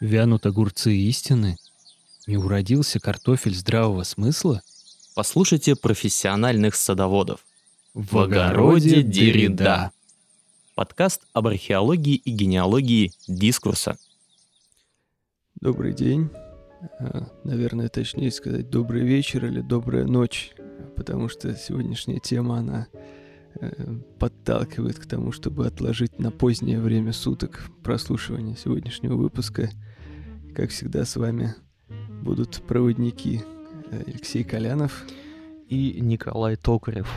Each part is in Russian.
Вянут огурцы истины? Не уродился картофель здравого смысла? Послушайте профессиональных садоводов. В огороде Деррида. Подкаст об археологии и генеалогии дискурса. Добрый день. Наверное, точнее сказать, добрый вечер или добрая ночь, потому что сегодняшняя тема, она подталкивает к тому, чтобы отложить на позднее время суток прослушивание сегодняшнего выпуска. Как всегда, с вами будут проводники Алексей Колянов и Николай Токарев,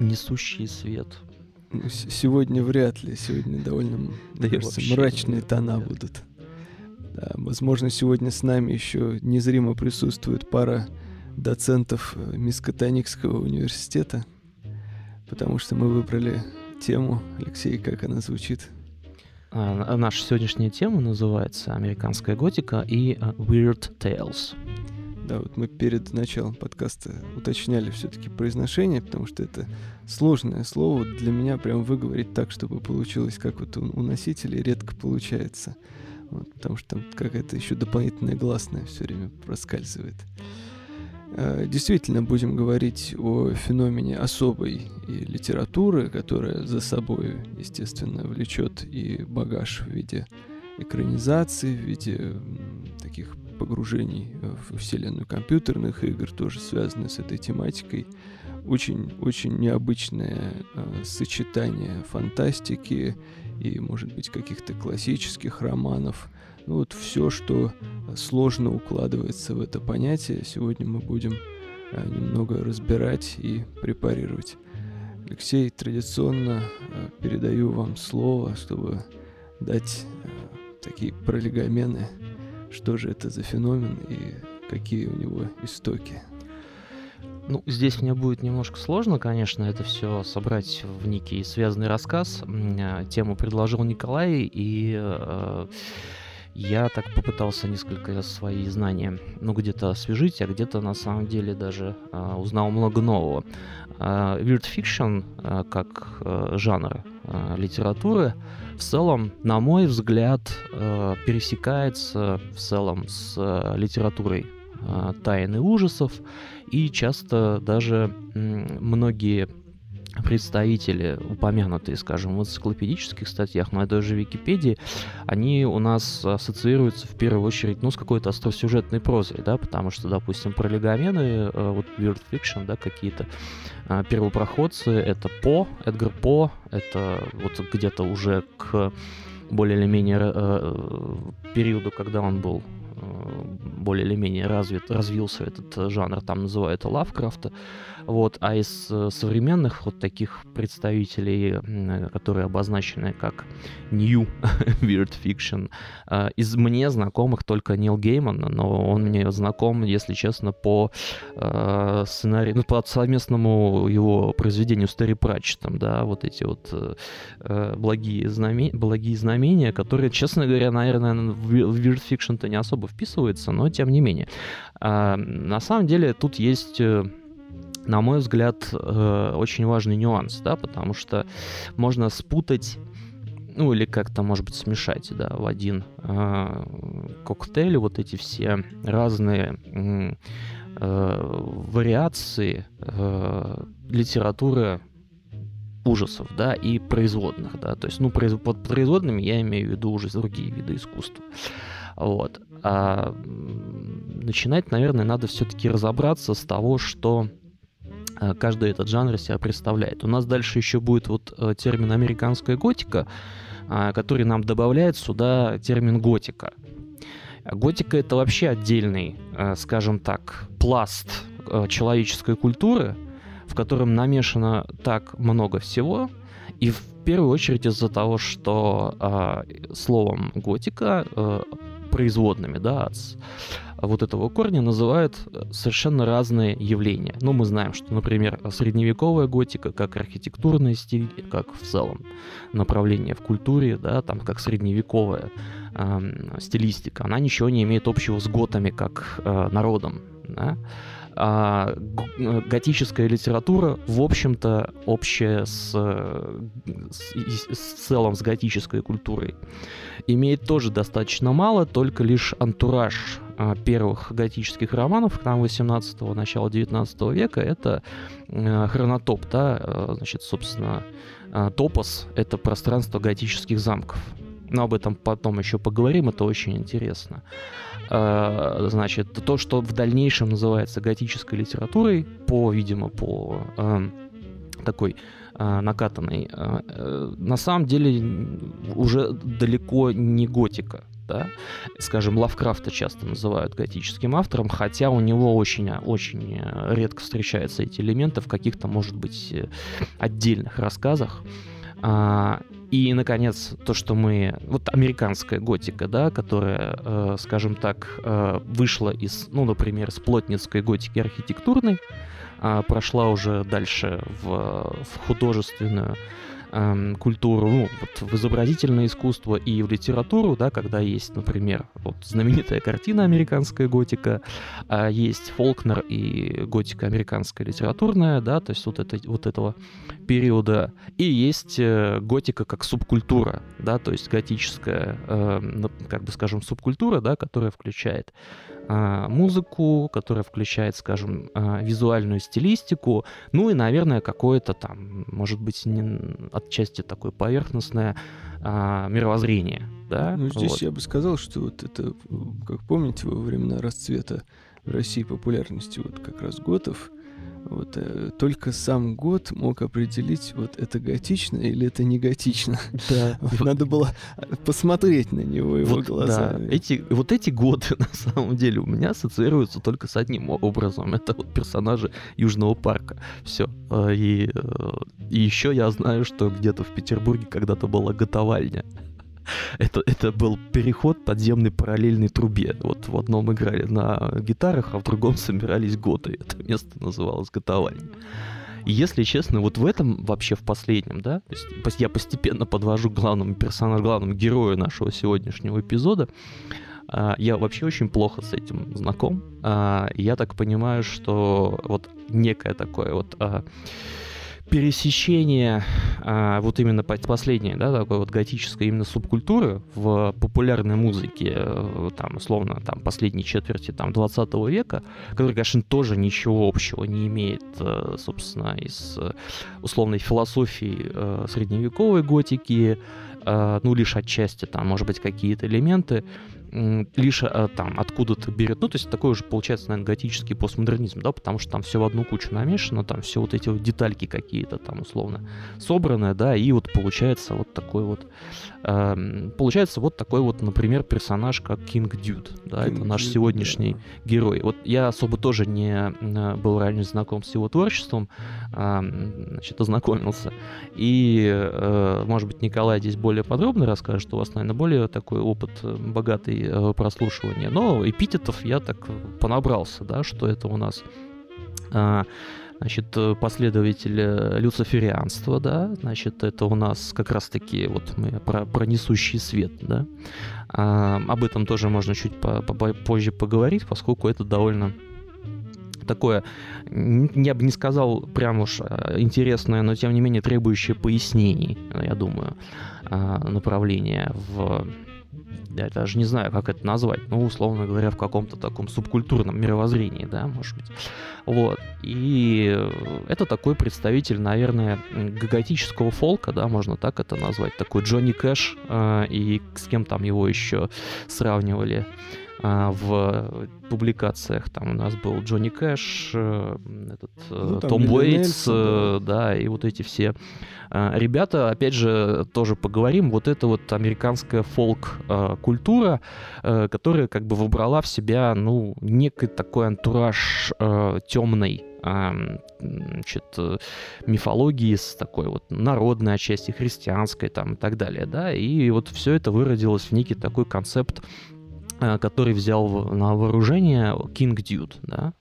несущий свет. Сегодня вряд ли, сегодня довольно, да, кажется, мрачные тона будут. Да, возможно, сегодня с нами еще незримо присутствует пара доцентов Мискатоникского университета, потому что мы выбрали тему. Алексей, как она звучит? Наша сегодняшняя тема называется «Американская готика» и «Weird Tales». Да, вот мы перед началом подкаста уточняли все-таки произношение, потому что это сложное слово. Для меня прям выговорить так, чтобы получилось, как вот у носителей, редко получается. Вот, потому что там какая-то еще дополнительная гласная все время проскальзывает. Действительно, будем говорить о феномене особой и литературы, которая за собой, естественно, влечет и багаж в виде экранизации, в виде таких погружений в вселенную компьютерных игр, тоже связанные с этой тематикой. Очень-очень необычное сочетание фантастики и, может быть, каких-то классических романов. Ну вот все, что сложно укладывается в это понятие, сегодня мы будем немного разбирать и препарировать. Алексей, традиционно передаю вам слово, чтобы дать такие пролегомены, что же это за феномен и какие у него истоки. Ну, здесь мне будет немножко сложно, конечно, это все собрать в некий связанный рассказ. Тему предложил Николай, и я так попытался несколько свои знания, ну, где-то освежить, а где-то, на самом деле, даже узнал много нового. Weird fiction, как жанр литературы, в целом, на мой взгляд, пересекается в целом с литературой тайны ужасов, и часто даже многие представители, упомянутые, скажем, в энциклопедических статьях, но и даже в Википедии, они у нас ассоциируются в первую очередь, ну, с какой-то остросюжетной прозой, да, потому что, допустим, про легомены, вот Weird Fiction, да, какие-то первопроходцы, это По, Эдгар По, это вот где-то уже к более или менее периоду, когда он был более или менее развился этот жанр, там называют Лавкрафта. Вот. А из современных вот таких представителей, которые обозначены как New Weird Fiction, из мне знакомых только Нил Гейман, но он мне знаком, если честно, по сценарию, ну, по совместному его произведению с Терри Пратчеттом, да, вот эти вот благие знамения, которые, честно говоря, наверное, в Weird Fiction-то не особо вписывается, но тем не менее. На самом деле тут есть, на мой взгляд, очень важный нюанс, да, потому что можно спутать, ну или как-то, может быть, смешать, да, в один коктейль вот эти все разные вариации литературы ужасов, да, и производных, да, то есть, ну, под производными я имею в виду уже другие виды искусства. Вот. А начинать, наверное, надо все-таки разобраться с того, что каждый этот жанр себя представляет. У нас дальше еще будет вот термин «американская готика», который нам добавляет сюда термин «готика». Готика — это вообще отдельный, скажем так, пласт человеческой культуры, в котором намешано так много всего, и в первую очередь из-за того, что словом «готика», производными, да, от вот этого корня называют совершенно разные явления. Ну, мы знаем, что, например, средневековая готика, как архитектурный стиль, как в целом направление в культуре, да, там, как средневековая стилистика, она ничего не имеет общего с готами, как народом, да? готическая литература, в общем-то, общая с целом с готической культурой. Имеет тоже достаточно мало, только лишь антураж первых готических романов к нам 18-го, начала 19 века. Это хронотоп, да, значит, собственно, топос — это пространство готических замков. Но об этом потом еще поговорим, это очень интересно. Значит, то, что в дальнейшем называется готической литературой, по, видимо, по такой накатанной, на самом деле уже далеко не готика. Да? Скажем, Лавкрафта часто называют готическим автором, хотя у него очень-очень редко встречаются эти элементы в каких-то, может быть, отдельных рассказах. И, наконец, то, что мы... Вот американская готика, да, которая, скажем так, вышла из, ну, например, из плотницкой готики архитектурной, прошла уже дальше в художественную культуру, ну, вот в изобразительное искусство и в литературу, да, когда есть, например, вот знаменитая картина «Американская готика», есть Фолкнер и готика американская литературная, да, то есть вот этого периода, и есть готика как субкультура, да, то есть готическая, как бы, скажем, субкультура, да, которая включает музыку, которая включает, скажем, визуальную стилистику, ну и, наверное, какое-то там, может быть, отчасти такое поверхностное мировоззрение. Да? Ну, здесь вот. Я бы сказал, что вот это, как помните, во времена расцвета в России популярности вот как раз готов, вот, только сам гот мог определить, вот это готично или это не готично. Да. Вот надо было посмотреть на него, его вот, глаза. Да. Эти готы, на самом деле, у меня ассоциируются только с одним образом. Это вот персонажи Южного парка. Все. И еще я знаю, что где-то в Петербурге когда-то была готовальня. Это был переход подземной параллельной трубе. Вот в одном играли на гитарах, а в другом собирались готы. Это место называлось готовальня. И если честно, вот в этом вообще в последнем, да, то есть я постепенно подвожу к главному персонажу, главному герою нашего сегодняшнего эпизода. Я вообще очень плохо с этим знаком. Я так понимаю, что вот некое такое вот... пересечение вот именно последней, да, такой вот готической именно субкультуры в популярной музыке, там, условно, там, последней четверти, там, 20 века, который, конечно, тоже ничего общего не имеет, собственно, из условной философии средневековой готики, ну, лишь отчасти, там, может быть, какие-то элементы, лишь там откуда-то берет, ну, то есть такой уже получается, наверное, готический постмодернизм, да, потому что там все в одну кучу намешано, там все вот эти вот детальки какие-то там условно собраны, да, и вот получается вот такой вот, например, персонаж как King Dude, да, это наш сегодняшний герой. Вот я особо тоже не был ранее знаком с его творчеством, значит, ознакомился, и, может быть, Николай здесь более подробно расскажет, у вас, наверное, более такой опыт богатый прослушивания, но эпитетов я так понабрался, да, что это у нас, значит, последователь люциферианства, да, значит, это у нас как раз-таки вот мы про несущий свет, да, об этом тоже можно чуть позже поговорить, поскольку это довольно такое, я бы не сказал прям уж интересное, но тем не менее требующее пояснений, я думаю, направление в... Я даже не знаю, как это назвать, но, условно говоря, в каком-то таком субкультурном мировоззрении, да, может быть. Вот. И это такой представитель, наверное, готического фолка, да, можно так это назвать, такой Джонни Кэш, и с кем там его еще сравнивали в публикациях. Там у нас был Джонни Кэш, этот, ну, Том Уэйтс, да, и вот эти все ребята. Опять же, тоже поговорим. Вот это вот американская фолк-культура, которая как бы выбрала в себя, ну, некий такой антураж темный, значит, мифологии, с такой вот народной отчасти, христианской там и так далее, да, и вот все это выродилось в некий такой концепт, который взял на вооружение King Dude, да?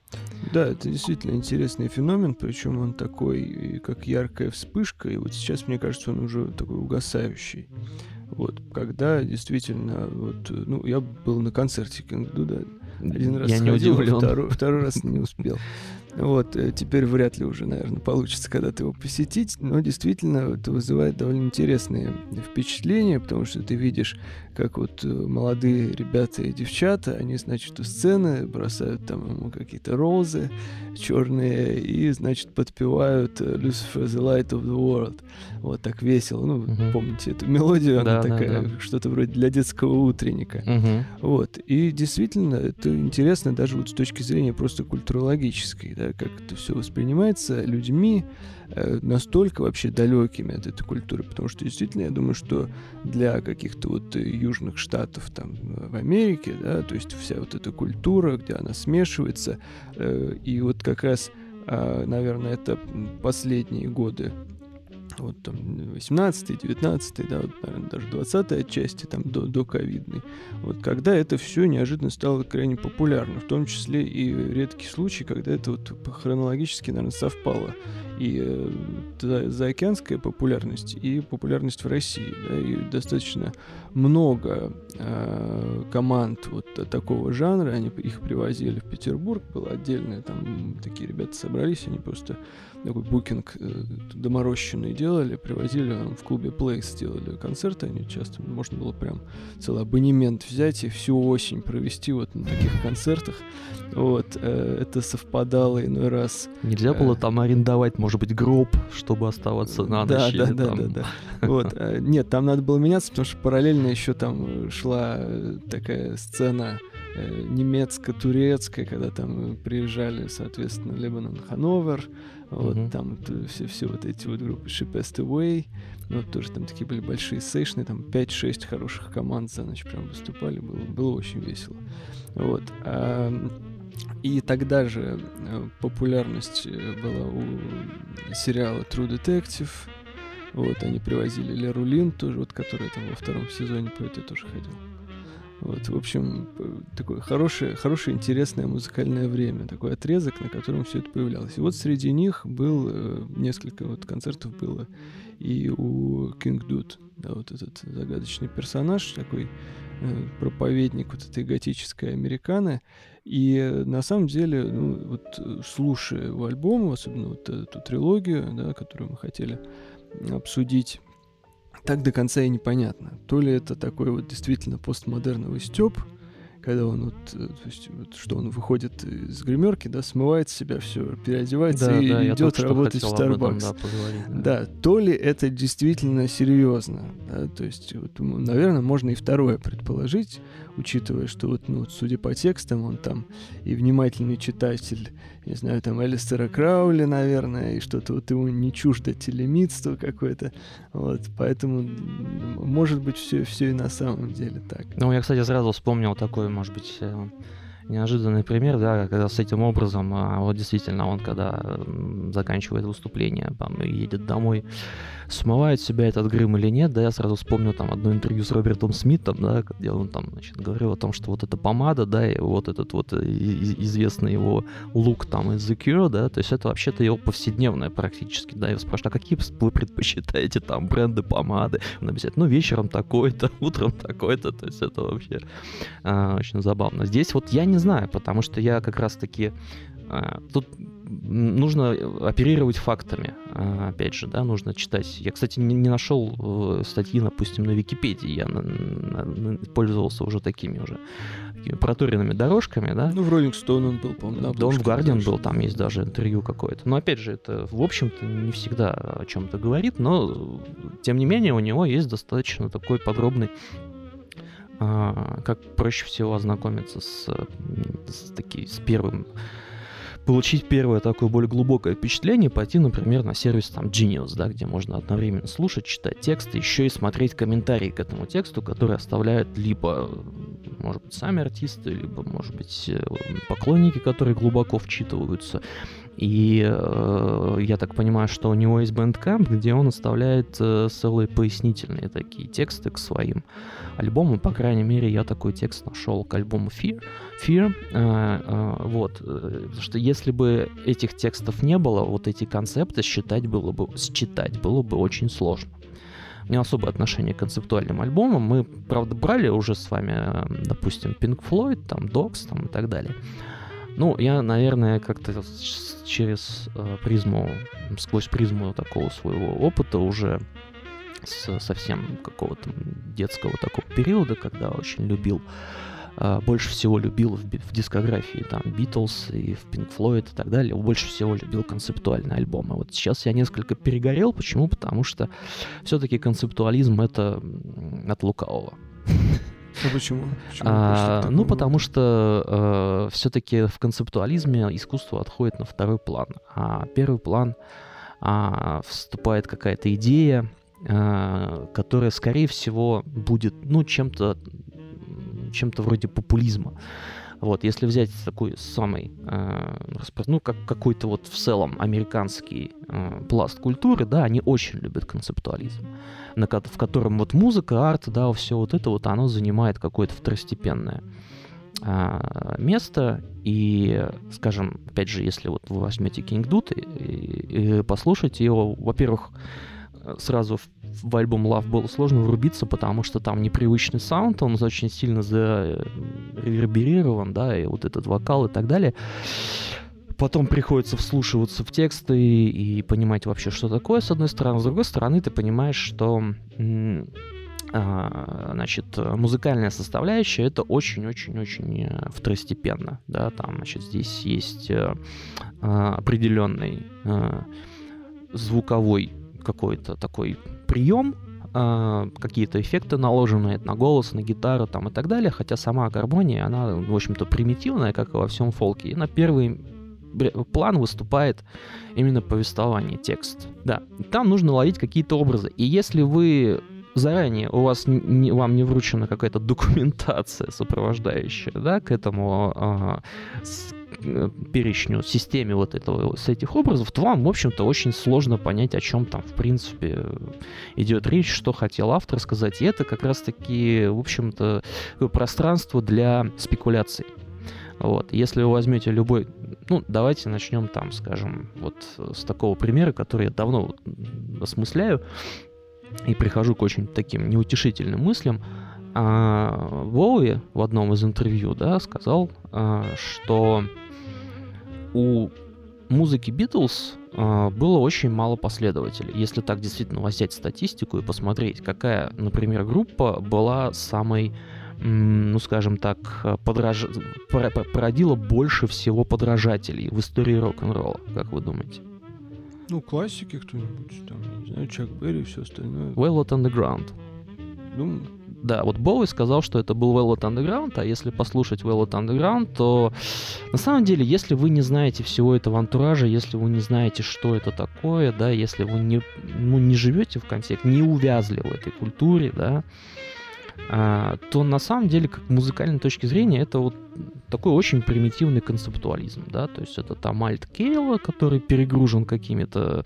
Да, это действительно интересный феномен, причем он такой, как яркая вспышка, и вот сейчас, мне кажется, он уже такой угасающий. Вот, когда действительно, вот, ну, я был на концерте King Dude, один раз я сходил, не второй раз не успел. Вот, теперь вряд ли уже, наверное, получится когда-то его посетить, но действительно это вызывает довольно интересные впечатления, потому что ты видишь, как вот молодые ребята и девчата, они, значит, у сцены бросают там ему какие-то розы черные и, значит, подпевают Lucifer the Light of the World. Вот так весело. Ну, помните эту мелодию, она такая, что-то вроде для детского утренника. Вот. И действительно, это интересно даже вот с точки зрения просто культурологической, да, как это все воспринимается людьми, настолько вообще далекими от этой культуры, потому что действительно, я думаю, что для каких-то вот южных штатов там в Америке, да, то есть вся вот эта культура, где она смешивается, и вот как раз, наверное, это последние годы, вот там 18-й, 19-й, да, вот, наверное, даже 20-й отчасти, там, до ковидной, вот когда это все неожиданно стало крайне популярно, в том числе и редкий случай, когда это вот хронологически, наверное, совпало. И заокеанская популярность, и популярность в России, да, и достаточно много команд вот такого жанра, они их привозили в Петербург, было отдельное, там такие ребята собрались, они просто такой букинг доморощенный делали, привозили, в клубе Place делали концерты, они часто, можно было прям целый абонемент взять и всю осень провести вот на таких концертах, вот, это совпадало иной раз. Нельзя было там арендовать, может быть, гроб, чтобы оставаться на ночь. Да. Вот. Нет, там надо было меняться, потому что параллельно еще там шла такая сцена немецко-турецкая, когда там приезжали, соответственно, Lebanon Hanover, вот, там все вот эти вот группы She Past Away, вот тоже там такие были большие сейшны, там 5-6 хороших команд за ночь прям выступали, было очень весело. Вот. И тогда же популярность была у сериала True Detective. Вот, они привозили Леру Лин тоже, вот, которая там во втором сезоне, по этой тоже ходил. Вот, в общем, такое хорошее, интересное музыкальное время, такой отрезок, на котором все это появлялось. И вот среди них было несколько вот концертов было и у King Dude, да, вот этот загадочный персонаж, такой проповедник вот этой готической американы. И на самом деле, ну, вот, слушая его альбом, особенно вот эту трилогию, да, которую мы хотели обсудить, так до конца и непонятно. То ли это такой вот действительно постмодерновый стёб, когда он вот, то есть, вот, что он выходит из гримерки, да, смывает с себя все, переодевается, да, и да, идет работать в Starbucks. Да, то ли это действительно серьезно, да, то есть, вот, наверное, можно и второе предположить, учитывая, что вот, ну, судя по текстам, он там и внимательный читатель, не знаю, там Алистера Краули, наверное, и что-то вот ему не чуждо телемитство какое-то, вот, поэтому может быть все и на самом деле так. Ну, я, кстати, сразу вспомнил такой, может быть, неожиданный пример, да, когда с этим образом, вот действительно, он когда заканчивает выступление, там, едет домой, смывает себя этот грим или нет, да, я сразу вспомнил там одно интервью с Робертом Смитом, да, где он там, значит, говорил о том, что вот эта помада, да, и вот этот вот известный его лук там из The Cure, да, то есть это вообще-то его повседневное практически, да, его спрашивают, а какие вы предпочитаете там бренды помады? Он объясняет, ну, вечером такой-то, утром такой-то, то есть это вообще очень забавно. Здесь вот я не знаю, потому что я как раз-таки... Тут нужно оперировать фактами, опять же, да, нужно читать. Я, кстати, не нашел статьи, допустим, на Википедии, я пользовался уже такими проторенными дорожками, да. Ну, в Rolling Stone он был, по-моему. Да, он в Guardian был, там есть даже интервью какое-то. Но, опять же, это, в общем-то, не всегда о чем-то говорит, но, тем не менее, у него есть достаточно такой подробный... как проще всего ознакомиться с первым, получить первое такое более глубокое впечатление, пойти, например, на сервис там Genius, да, где можно одновременно слушать, читать тексты, еще и смотреть комментарии к этому тексту, которые оставляют либо, может быть, сами артисты, либо, может быть, поклонники, которые глубоко вчитываются. И я так понимаю, что у него есть Bandcamp, где он оставляет целые пояснительные такие тексты к своим альбомам. По крайней мере, я такой текст нашел к альбому Fear. Вот. Потому что если бы этих текстов не было, вот эти концепты считать было бы очень сложно. не особо отношение к концептуальным альбомам. Мы, правда, брали уже с вами, допустим, Pink Floyd, там, Dogs, там, и так далее. Ну, я, наверное, как-то через призму, сквозь призму такого своего опыта уже совсем какого-то детского такого периода, когда очень любил, больше всего любил в дискографии там Beatles и в Pink Floyd и так далее, больше всего любил концептуальные альбомы. Вот сейчас я несколько перегорел. Почему? Потому что все-таки концептуализм — это от лукавого. А почему? Ну, потому что все-таки в концептуализме искусство отходит на второй план. А первый план вступает какая-то идея, которая, скорее всего, будет, ну, чем-то вроде популизма. Вот, если взять такой самый, ну, как какой-то вот в целом американский пласт культуры, да, они очень любят концептуализм, в котором вот музыка, арт, да, все вот это вот, оно занимает какое-то второстепенное место. И, скажем, опять же, если вот вы возьмете King Dude и послушаете его, во-первых, сразу в альбом Love было сложно врубиться, потому что там непривычный саунд, он очень сильно зареверберирован, да, и вот этот вокал и так далее. Потом приходится вслушиваться в тексты и понимать вообще, что такое, с одной стороны. С другой стороны, ты понимаешь, что значит, музыкальная составляющая — это очень-очень-очень второстепенно, да, там, значит, здесь есть определенный звуковой какой-то такой прием, какие-то эффекты наложенные на голос, на гитару там, и так далее, хотя сама гармония, она, в общем-то, примитивная, как и во всем фолке, и на первый план выступает именно повествование, текст. Да, там нужно ловить какие-то образы, и если вы заранее, у вас вам не вручена какая-то документация сопровождающая, да, к этому перечню, системе вот этого, с этих образов, то вам, в общем-то, очень сложно понять, о чем там, в принципе, идет речь, что хотел автор сказать. И это как раз-таки, в общем-то, пространство для спекуляций. Вот. Если вы возьмете любой... Ну, давайте начнем там, скажем, вот с такого примера, который я давно осмысляю и прихожу к очень таким неутешительным мыслям. Боуи в одном из интервью, да, сказал, что у музыки Beatles было очень мало последователей. Если так действительно взять статистику и посмотреть, какая, например, группа была самой, ну, скажем так, породила больше всего подражателей в истории рок-н-ролла, как вы думаете? Ну, классики кто-нибудь, там, не знаю, Чак Берри и все остальное. Velvet Underground. Думаю. Да, вот Боуи сказал, что это был Velvet Underground, а если послушать Velvet Underground, то на самом деле, если вы не знаете всего этого антуража, если вы не знаете, что это такое, да, если вы не живете в контексте, не увязли в этой культуре, да, то на самом деле, как музыкальной точки зрения, это вот такой очень примитивный концептуализм, да, то есть это там альт Кейла, который перегружен какими-то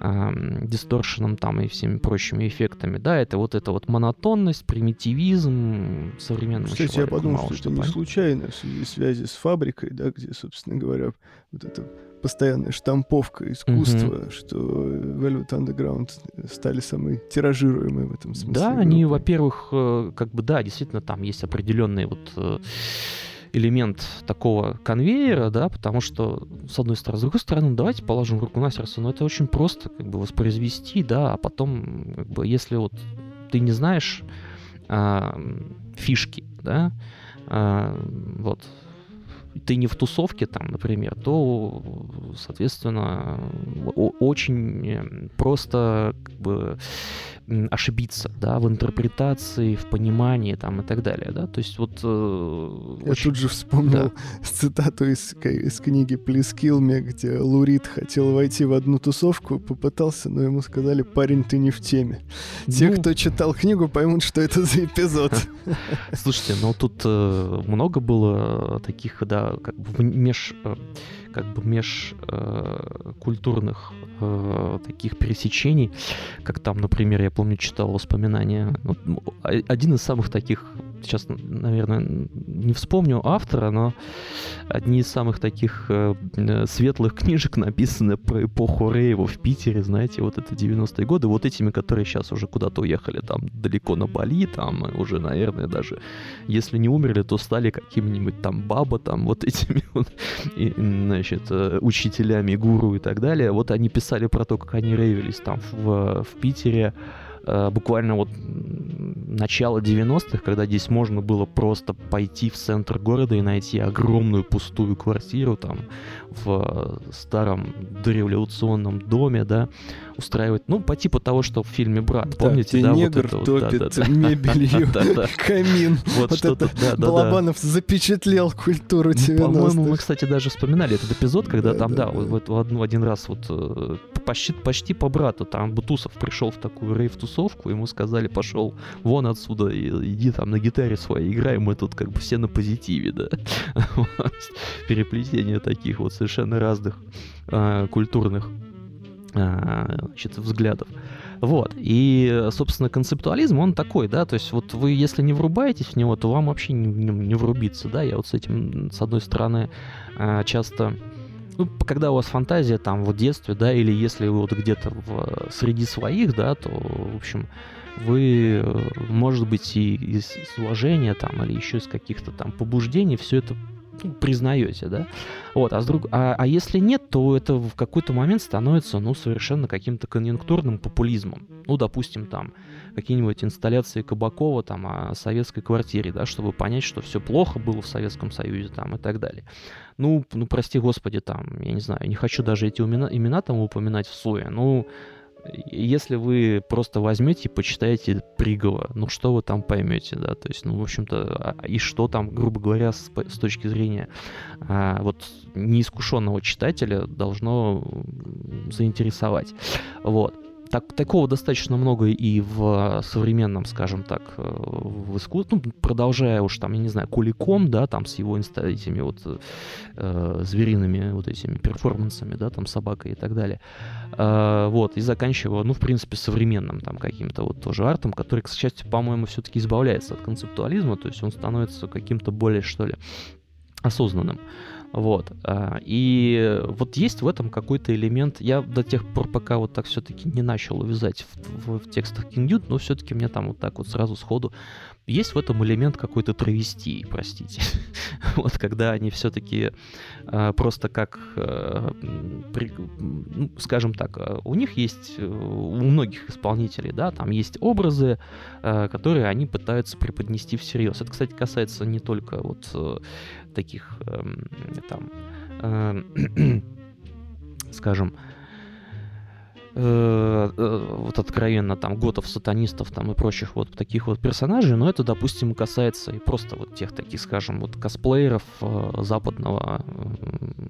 дисторшеном там и всеми прочими эффектами, да, это вот монотонность, примитивизм современного человека. Кстати, я подумал, что это не случайно в связи с фабрикой, да, где, собственно говоря, вот это постоянная штамповка искусства, что Velvet Underground стали самые тиражируемые в этом смысле. Да, группы. Они, во-первых, как бы, да, действительно, там есть определенный вот элемент такого конвейера, да, потому что, с одной стороны, с другой стороны, давайте положим руку на сердце, но это очень просто, как бы, воспроизвести, да, а потом, как бы, если вот ты не знаешь фишки, да, вот, ты не в тусовке там, например, то, соответственно, очень просто, как бы, ошибиться, да, в интерпретации, в понимании там и так далее, да, то есть вот... Я очень... тут же вспомнил, да, цитату из книги «Please Kill Me», где Лу Рид хотел войти в одну тусовку, попытался, но ему сказали: «Парень, ты не в теме». Ну... Те, кто читал книгу, поймут, что это за эпизод. Слушайте, ну тут много было таких, да, как бы меж... как бы межкультурных таких пересечений, как там, например, я помню, читал воспоминания. Вот, один из самых таких, сейчас, наверное, не вспомню автора, но одни из самых таких светлых книжек написаны про эпоху рейва в Питере, знаете, вот это 90-е годы, вот этими, которые сейчас уже куда-то уехали, там, далеко на Бали, там, уже, наверное, даже, если не умерли, то стали какими-нибудь там баба, там, вот этими, вот, и, значит, учителями, гуру и так далее. Вот они писали про то, как они рейвились там в Питере, буквально вот начало 90-х, когда здесь можно было просто пойти в центр города и найти огромную пустую квартиру там в старом дореволюционном доме, да, устраивать, ну, по типу того, что в фильме «Брат», помните, да, негр вот топит мебелью, камин, вот что-то, Балабанов запечатлел культуру 90-х. По-моему, мы, кстати, даже вспоминали этот эпизод, когда там, да, один раз вот почти по «Брату», там Бутусов пришел в такую рейв-тусовку, ему сказали, пошел вон отсюда, иди там на гитаре своей играй, мы тут как бы все на позитиве, да. Переплетение таких вот совершенно разных культурных взглядов. Вот. И, собственно, концептуализм, он такой, да, то есть вот вы, если не врубаетесь в него, то вам вообще не врубиться, да. Я вот с этим, с одной стороны, часто... Ну, когда у вас фантазия там в детстве, да, или если вы вот где-то среди своих, да, то, в общем, вы, может быть, и из уважения там, или еще из каких-то там побуждений все это признаете, да, вот, а если нет, то это в какой-то момент становится, ну, совершенно каким-то конъюнктурным популизмом, ну, допустим, там, какие-нибудь инсталляции Кабакова, там, о советской квартире, да, чтобы понять, что все плохо было в Советском Союзе, там, и так далее, ну, прости господи, там, я не знаю, не хочу даже эти имена там упоминать в суе, ну, если вы просто возьмете и почитаете Пригова, ну что вы там поймете, да, то есть, ну, в общем-то, и что там, грубо говоря, с точки зрения вот неискушенного читателя должно заинтересовать, вот. Такого достаточно много и в современном, скажем так, в искусстве, ну, продолжая уж там, я не знаю, Куликом, да, там с его этими вот звериными вот этими перформансами, да, там собакой и так далее, вот, и заканчивая, ну, в принципе, современным там каким-то вот тоже артом, который, к счастью, по-моему, все-таки избавляется от концептуализма, то есть он становится каким-то более, что ли, осознанным. Вот, и вот есть в этом какой-то элемент, я до тех пор, пока вот так все-таки не начал увязать в текстах King Dude, но все-таки мне там вот так вот сразу сходу, есть в этом элемент какой-то травестии, простите, вот когда они все-таки просто как, ну, скажем так, у них есть, у многих исполнителей, да, там есть образы, которые они пытаются преподнести всерьез, это, кстати, касается не только вот таких там, скажем, вот откровенно там готов, сатанистов там и прочих вот таких вот персонажей, но это, допустим, касается и просто вот тех таких, скажем, вот косплееров западного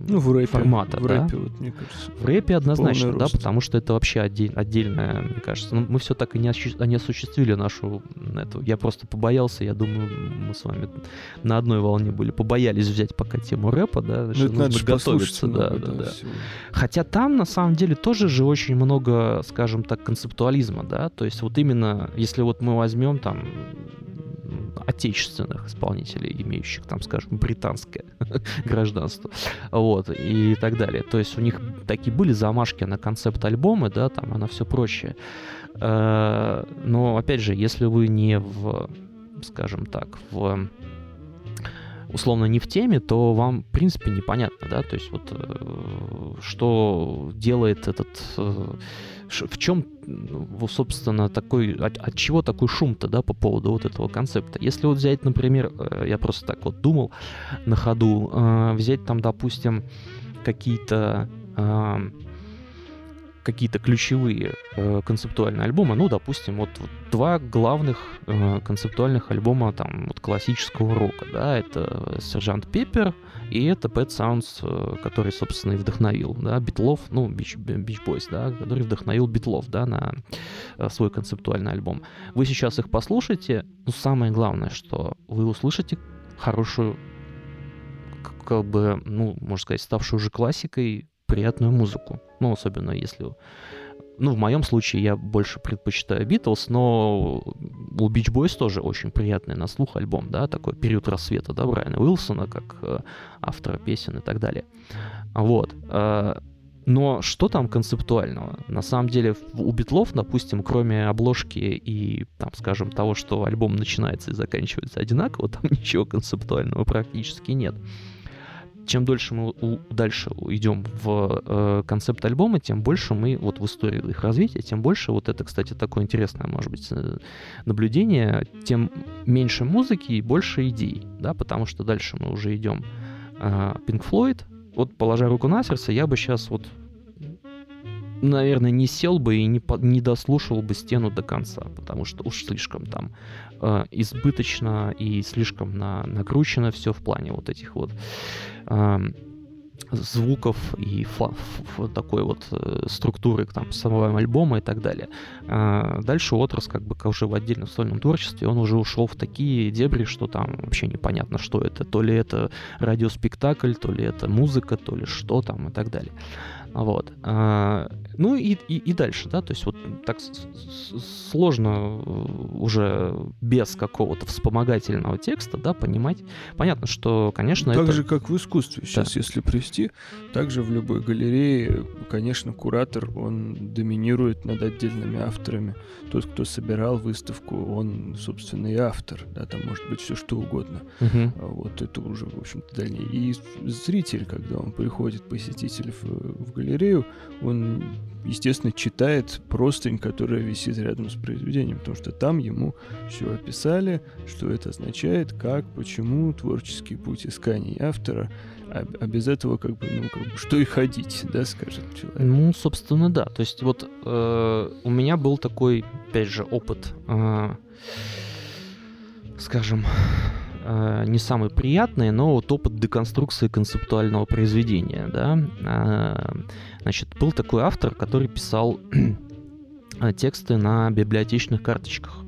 в рэпе, формата. В рэпе, да? Вот, мне кажется, в рэпе однозначно, да, потому что это вообще отдельное, мне кажется. Ну, мы все так и не осуществили нашу эту. Я просто побоялся, я думаю, мы с вами на одной волне были, побоялись взять пока тему рэпа, да, значит, надо готовиться, да. Хотя там, на самом деле, тоже же очень много, скажем так, концептуализма, да, то есть вот именно, если вот мы возьмем там отечественных исполнителей, имеющих там, скажем, британское гражданство, вот, и так далее, то есть у них такие были замашки на концепт-альбомы, да, там, на все прочее, но, опять же, если вы не в, скажем так, в... условно не в теме, то вам, в принципе, непонятно, да, то есть вот что делает этот, в чем, собственно, такой, от чего такой шум-то, да, по поводу вот этого концепта. Если вот взять, например, я просто так вот думал на ходу, взять там, допустим, какие-то ключевые концептуальные альбомы, ну, допустим, вот два главных концептуальных альбома там вот классического рока, да, это «Сержант Пеппер» и это «Bad Sounds», который, собственно, и вдохновил, да, Битлов, ну, Beach Boys, да, который вдохновил Битлов, да, на свой концептуальный альбом. Вы сейчас их послушаете, но самое главное, что вы услышите хорошую как бы, ну, можно сказать, ставшую уже классикой, приятную музыку. Ну, особенно если... Ну, в моем случае я больше предпочитаю Beatles, но у Beach Boys тоже очень приятный на слух альбом, да, такой период рассвета, да, Брайана Уилсона, как автора песен и так далее. Вот. Но что там концептуального? На самом деле у Битлов, допустим, кроме обложки и, там, скажем, того, что альбом начинается и заканчивается одинаково, там ничего концептуального практически нет. Чем дольше мы дальше идем в концепт альбома, тем больше мы вот в истории их развития, тем больше, вот это, кстати, такое интересное, может быть, наблюдение, тем меньше музыки и больше идей, да, потому что дальше мы уже идем Pink Floyd. Вот, положа руку на сердце, я бы сейчас вот, наверное, не сел бы и не дослушал бы стену до конца, потому что уж слишком там избыточно и слишком накручено все в плане вот этих вот звуков и такой вот структуры там, самого альбома и так далее. Дальше Уотерс, как бы уже в отдельном сольном творчестве, он уже ушел в такие дебри, что там вообще непонятно, что это. То ли это радиоспектакль, то ли это музыка, то ли что там и так далее. Вот. Ну и дальше, да, то есть вот так сложно уже без какого-то вспомогательного текста, да, понимать. Понятно, что, конечно, так это... же, как в искусстве сейчас, да. Если привести, также в любой галерее, конечно, куратор, он доминирует над отдельными авторами. Тот, кто собирал выставку, он, собственно, и автор, да, там может быть все что угодно. Угу. Вот это уже, в общем-то, дальнее. И зритель, когда он приходит, посетитель в галерею, он, естественно, читает простынь, которая висит рядом с произведением, потому что там ему все описали, что это означает, как, почему, творческий путь исканий автора, а без этого как бы что и ходить, да, скажет человек. Ну, собственно, да. То есть вот у меня был такой, опять же, опыт, скажем... не самый приятный, но вот опыт деконструкции концептуального произведения, да. Значит, был такой автор, который писал тексты на библиотечных карточках.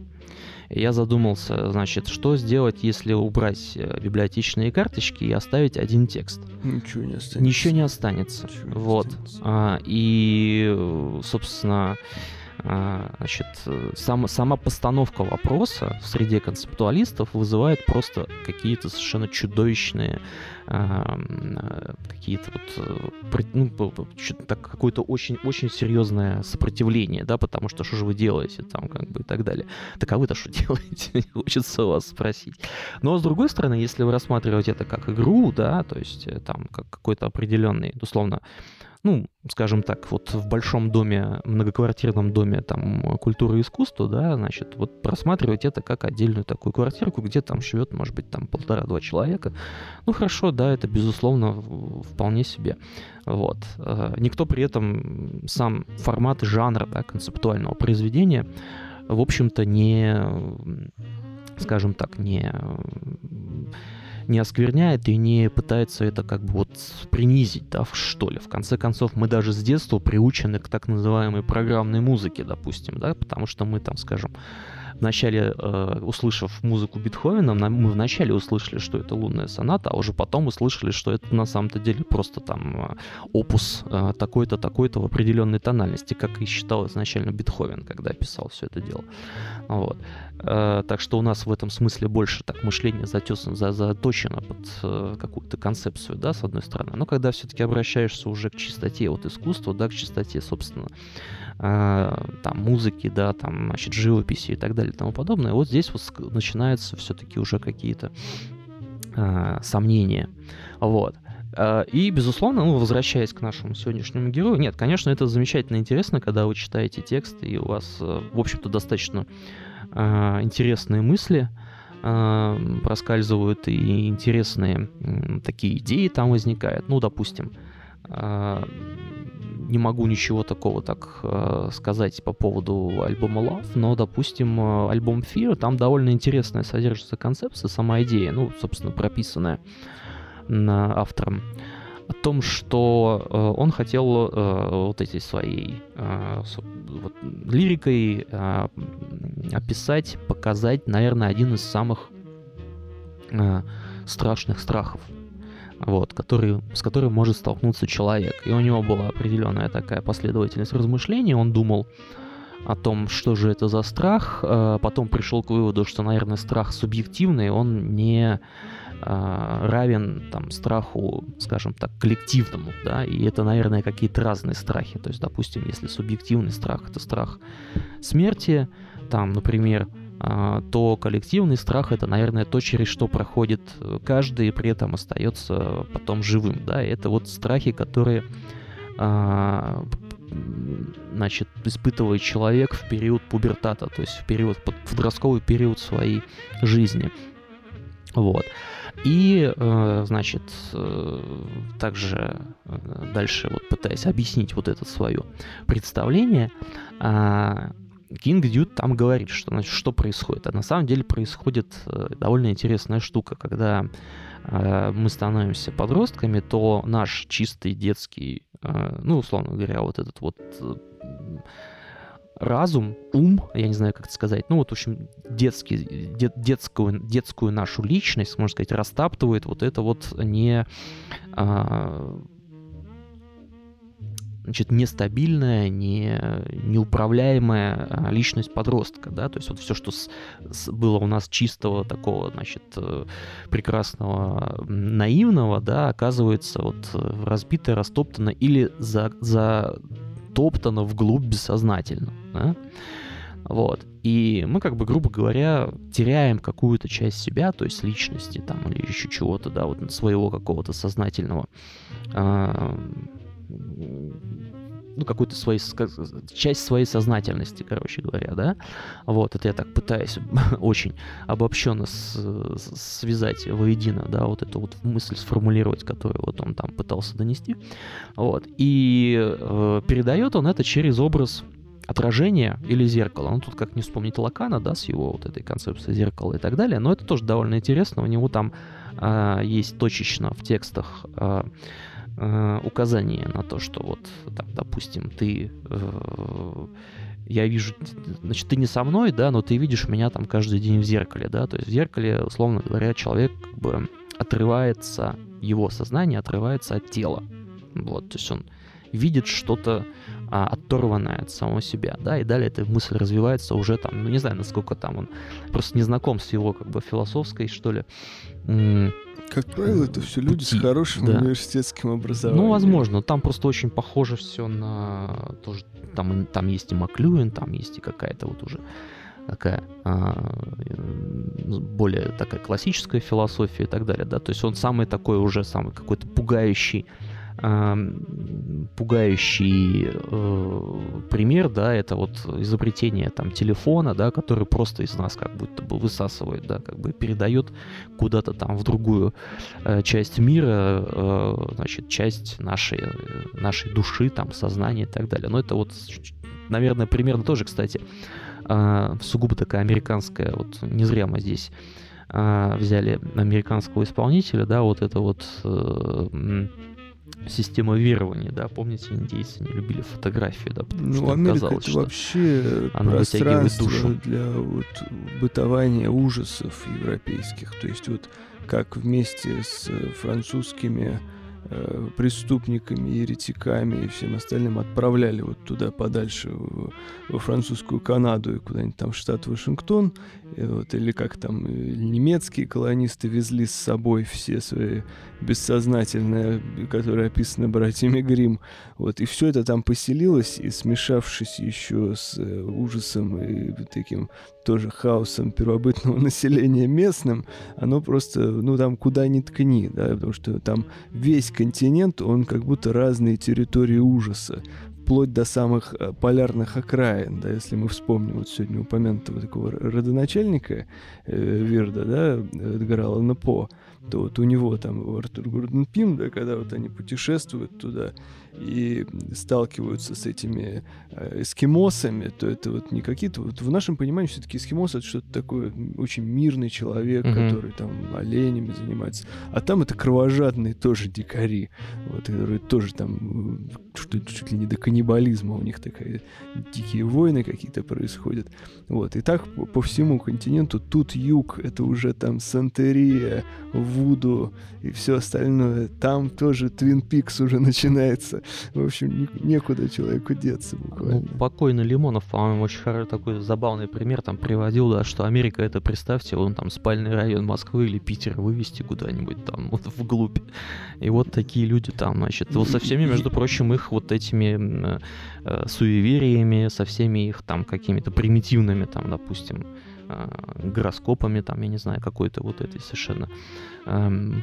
Я задумался, значит, что сделать, если убрать библиотечные карточки и оставить один текст. Ничего не останется. Ничего не останется. Ничего вот. Не останется. И, собственно... Значит, сама постановка вопроса в среде концептуалистов вызывает просто какие-то совершенно чудовищные, какие-то вот, ну, какое-то очень-очень серьезное сопротивление, да, потому что что же вы делаете там, как бы, и так далее. Так а вы-то что делаете? Хочется вас спросить. Но, с другой стороны, если вы рассматриваете это как игру, да, то есть там как какой-то определенный, условно, ну, скажем так, вот в большом доме, многоквартирном доме там культуры и искусства, да, значит, вот просматривать это как отдельную такую квартирку, где там живет, может быть, там 1,5-2 человека. Ну, хорошо, да, это, безусловно, вполне себе. Вот. Никто при этом сам формат и жанр, да, концептуального произведения, в общем-то, не, скажем так, не оскверняет и не пытается это как бы вот принизить, да, что ли. В конце концов, мы даже с детства приучены к так называемой программной музыке, допустим, да, потому что мы там, скажем, вначале, услышав музыку Бетховена, мы вначале услышали, что это лунная соната, а уже потом услышали, что это на самом-то деле просто там опус такой-то, такой-то в определенной тональности, как и считал изначально Бетховен, когда писал все это дело. Вот. Так что у нас в этом смысле больше так мышление заточено под какую-то концепцию, да, с одной стороны. Но когда все-таки обращаешься уже к чистоте вот искусства, да, к чистоте, собственно, там музыки, да, там, значит, живописи и так далее, и тому подобное, вот здесь вот начинаются все-таки уже какие-то сомнения. Вот. И, безусловно, ну, возвращаясь к нашему сегодняшнему герою, нет, конечно, это замечательно интересно, когда вы читаете текст, и у вас, в общем-то, достаточно интересные мысли проскальзывают, и интересные такие идеи там возникают. Ну, допустим, не могу ничего такого так сказать по поводу альбома Love, но, допустим, альбом Fear, там довольно интересная содержится концепция, сама идея, ну, собственно, прописанная автором, о том, что он хотел вот этой своей вот, лирикой описать, показать, наверное, один из самых страшных страхов. вот, с которой может столкнуться человек. И у него была определенная такая последовательность размышлений. Он думал о том, что же это за страх. Потом пришел к выводу, что, наверное, страх субъективный, он не равен там страху, скажем так, коллективному, да, и это, наверное, какие-то разные страхи. То есть, допустим, если субъективный страх — это страх смерти, там, например, то коллективный страх — это, наверное, то, через что проходит каждый и при этом остается потом живым, да, и это вот страхи, которые, значит, испытывает человек в период пубертата, то есть в период, подростковый период своей жизни. Вот. И, значит, также дальше, вот, пытаясь объяснить вот это свое представление, King Dude там говорит, что, значит, что происходит. А на самом деле происходит довольно интересная штука. Когда мы становимся подростками, то наш чистый детский, ну, условно говоря, вот этот вот разум, ум, я не знаю, как это сказать, ну, вот, в общем, детскую нашу личность, можно сказать, растаптывает вот это вот нестабильная, неуправляемая личность подростка, да, то есть вот все, что было у нас чистого, такого, значит, прекрасного, наивного, да, оказывается вот разбито, растоптано или затоптано вглубь бессознательно, да? Вот. И мы, как бы, грубо говоря, теряем какую-то часть себя, то есть личности там или еще чего-то, да, вот своего какого-то сознательного, ну, какую-то свою часть своей сознательности, короче говоря, да. Вот, это я так пытаюсь очень обобщенно связать воедино, да, вот эту вот мысль сформулировать, которую вот он там пытался донести. Вот, и передает он это через образ отражения или зеркала. Ну, тут как не вспомнить Лакана, да, с его вот этой концепцией зеркала и так далее, но это тоже довольно интересно. У него там есть точечно в текстах указание на то, что вот, там, допустим, ты, я вижу, значит, ты не со мной, да, но ты видишь меня там каждый день в зеркале, да, то есть в зеркале, условно говоря, человек, как бы, отрывается, его сознание отрывается от тела, вот, то есть он видит что-то оторванное от самого себя, да, и далее эта мысль развивается уже там, ну, не знаю, насколько там он просто не знаком с его, как бы, философской, что ли. Как правило, это все люди с хорошим, да, университетским образованием. Ну, возможно, там просто очень похоже все на то, что там есть и Маклюин, там есть и какая-то вот уже такая более такая классическая философия и так далее, да, то есть он самый такой уже, самый какой-то пугающий пример, да, это вот изобретение там телефона, да, который просто из нас как будто бы высасывает, да, как бы передает куда-то там в другую часть мира, значит, часть нашей души, там, сознания и так далее. Но это вот, наверное, примерно тоже, кстати, сугубо такая американская, вот не зря мы здесь взяли американского исполнителя, да, вот это вот система верования, да, помните, индейцы не любили фотографию, да, потому что оказалось, что вообще она вытягивает душу для вот бытования ужасов европейских, то есть вот как вместе с французскими преступниками, еретиками и всем остальным отправляли вот туда подальше, во французскую Канаду и куда-нибудь там в штат Вашингтон, вот, или как там немецкие колонисты везли с собой все свои бессознательные, которые описаны братьями Гримм, вот, и все это там поселилось, и смешавшись еще с ужасом и таким тоже хаосом первобытного населения местным, оно просто, ну, там куда ни ткни, да, потому что там весь континент, он как будто разные территории ужаса, вплоть до самых полярных окраин, да, если мы вспомним вот сегодня упомянутого такого родоначальника Вирда, да, Эдгара По, то вот у него там Артур Гордон Пим, да, когда вот они путешествуют туда и сталкиваются с этими эскимосами, то это вот не какие-то... Вот в нашем понимании все-таки эскимос — это что-то такое, очень мирный человек, который там оленями занимается. А там это кровожадные тоже дикари, вот, которые тоже там чуть ли не до каннибализма у них такая... Дикие войны какие-то происходят. Вот. И так по всему континенту. Тут юг — это уже там Сантерия, вуду и все остальное. Там тоже Twin Peaks уже начинается. В общем, некуда человеку деться буквально. Ну, покойный Лимонов, по-моему, очень хороший такой забавный пример там приводил, да, что Америка — это, представьте, вон там спальный район Москвы или Питера вывести куда-нибудь там вот вглубь. И вот такие люди там, значит, вот со всеми, между прочим, их вот этими суевериями, со всеми их там какими-то примитивными там, допустим, гороскопами, там, я не знаю, какой-то вот этой совершенно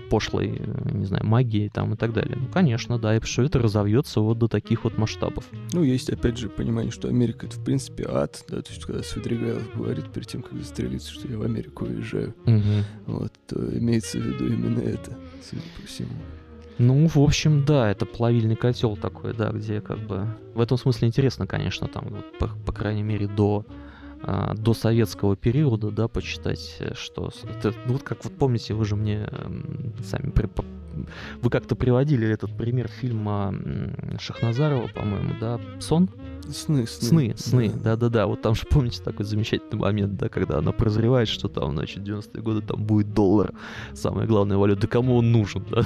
пошлой, не знаю, магией там и так далее. Ну, конечно, да, и что это разовьется вот до таких вот масштабов. Ну, есть, опять же, понимание, что Америка — это, в принципе, ад, да, то есть, когда Свидригайлов говорит перед тем, как застрелиться, что я в Америку уезжаю, вот, то имеется в виду именно это, судя по всему. Ну, в общем, да, это плавильный котел такой, да, где как бы... В этом смысле интересно, конечно, там, вот, по крайней мере, до советского периода, да, почитать, что... Это, ну, вот как, вот помните, вы же мне сами... Вы как-то приводили этот пример фильма Шахназарова, по-моему, да? «Сон»? Сны, да-да-да. Вот там же, помните, такой замечательный момент, да, когда она прозревает, что там, значит, в 90-е годы там будет доллар, самая главная валюта, да кому он нужен, да,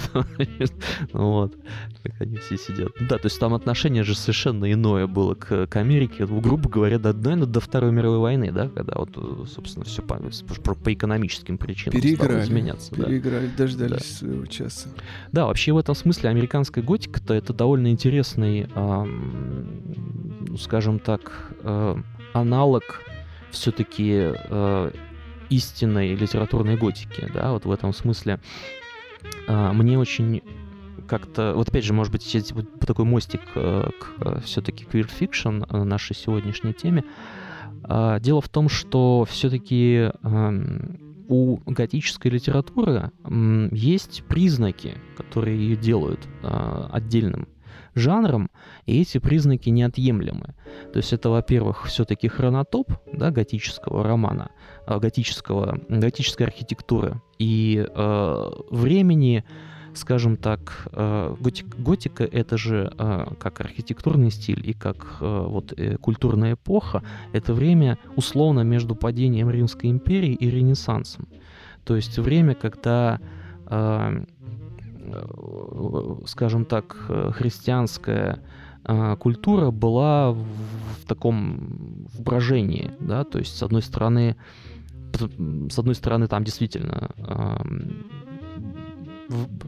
вот, как они все сидят. Да, то есть там отношение же совершенно иное было к Америке, грубо говоря, до Второй мировой войны, да, когда вот, собственно, все по экономическим причинам стало изменяться. Переиграли, дождались своего часа. Да, вообще в этом смысле американская готика-то это довольно интересный... скажем так, аналог все-таки истинной литературной готики, да, вот в этом смысле мне очень как-то, вот опять же, может быть, такой мостик все-таки к Weird Fiction, нашей сегодняшней теме. Дело в том, что все-таки у готической литературы есть признаки, которые ее делают отдельным жанром, и эти признаки неотъемлемы. То есть это, во-первых, все-таки хронотоп, да, готического романа, готической архитектуры и времени, скажем так, готика — это же как архитектурный стиль и как вот, культурная эпоха, это время условно между падением Римской империи и Ренессансом. То есть время, когда... скажем так, христианская культура была в таком брожении, да, то есть с одной стороны там действительно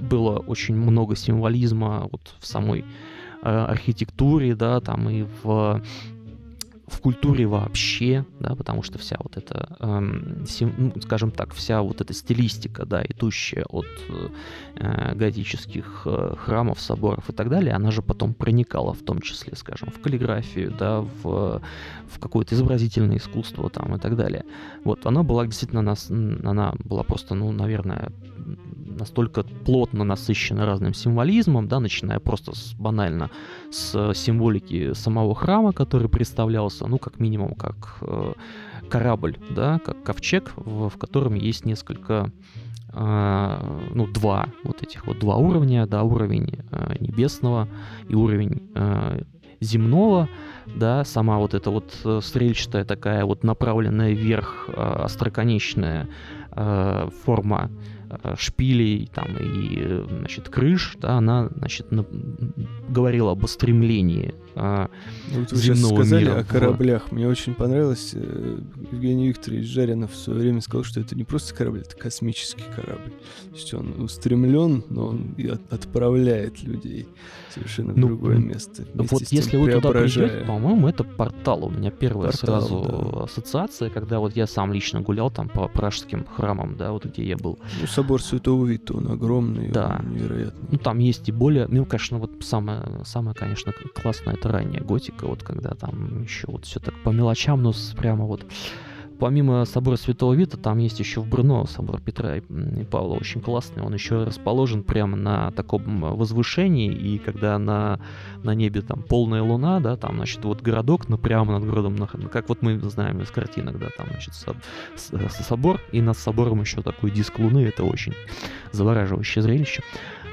было очень много символизма вот в самой архитектуре, да, там и в культуре вообще, да, потому что вся вот эта, скажем так, вся вот эта стилистика, да, идущая от готических храмов, соборов и так далее, она же потом проникала в том числе, скажем, в каллиграфию, да, в какое-то изобразительное искусство там и так далее. Вот, она была действительно, она была просто, ну, наверное, настолько плотно насыщена разным символизмом, да, начиная просто банально с символики самого храма, который представлялся, ну, как минимум, как корабль, да, как ковчег, в котором есть несколько, ну, два вот этих вот два уровня, да, уровень небесного и уровень земного, да, сама вот эта вот стрельчатая такая вот направленная вверх остроконечная форма шпилей там, и, значит, крыш, да, она, значит, говорила об стремлении вот земного мира. Вы сейчас сказали о кораблях. Мне очень понравилось. Евгений Викторович Жаринов в свое время сказал, что это не просто корабль, это космический корабль. То есть он устремлен, но он и отправляет людей совершенно в другое место. Вот если вы туда придете, по-моему, это портал. У меня первая сразу ассоциация, когда вот я сам лично гулял там по пражским храмам, да, вот где я был. Ну, собор Святого Вита, он огромный, да, он невероятный. Ну, там есть и более... Ну, конечно, вот самая, конечно, классная — это ранняя готика, вот когда там еще вот все так по мелочам, но прямо вот... Помимо собора Святого Вита, там есть еще в Брно собор Петра и Павла, очень классный. Он еще расположен прямо на таком возвышении, и когда на небе там полная луна, да, там, значит, вот городок, но прямо над городом, как вот мы знаем из картинок, да, там, значит, собор, и над собором еще такой диск луны, это очень завораживающее зрелище.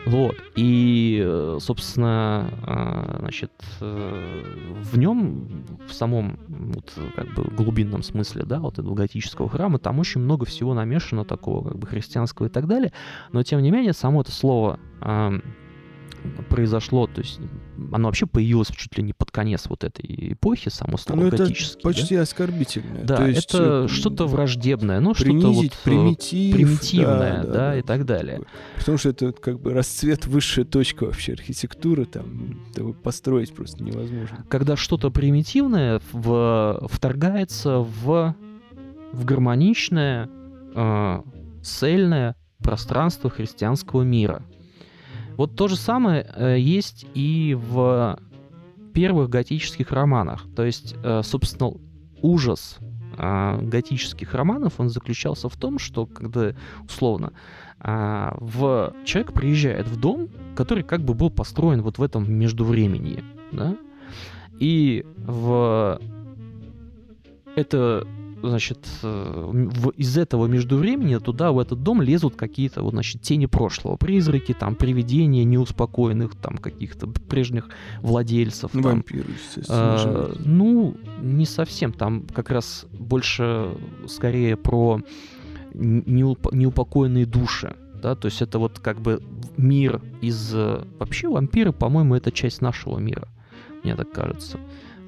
Вот. И, собственно, значит, в нем, в самом вот, как бы глубинном смысле, да, вот этого готического храма, там очень много всего намешано такого, как бы, христианского и так далее. Но, тем не менее, само это слово произошло, то есть оно вообще появилось чуть ли не под конец вот этой эпохи, само слово готическое. Это почти оскорбительное. Да, то есть это что-то враждебное, ну, принизить, что-то вот примитивное, да, и так далее. Потому что это как бы расцвет, высшая точка вообще архитектуры, там построить просто невозможно. Когда что-то примитивное вторгается в гармоничное, цельное пространство христианского мира. Вот то же самое есть и в первых готических романах. То есть, собственно, ужас готических романов, он заключался в том, что когда, условно, человек приезжает в дом, который как бы был построен вот в этом междувремении, да? И из этого междувремени туда, в этот дом, лезут какие-то, вот, значит, тени прошлого, призраки, там, привидения неуспокоенных, там, каких-то прежних владельцев. Вампиры, там, естественно. Ну, не совсем. Там как раз больше, скорее, про неупокоенные души. Да? То есть это вот как бы мир из... Вообще вампиры, по-моему, это часть нашего мира, мне так кажется.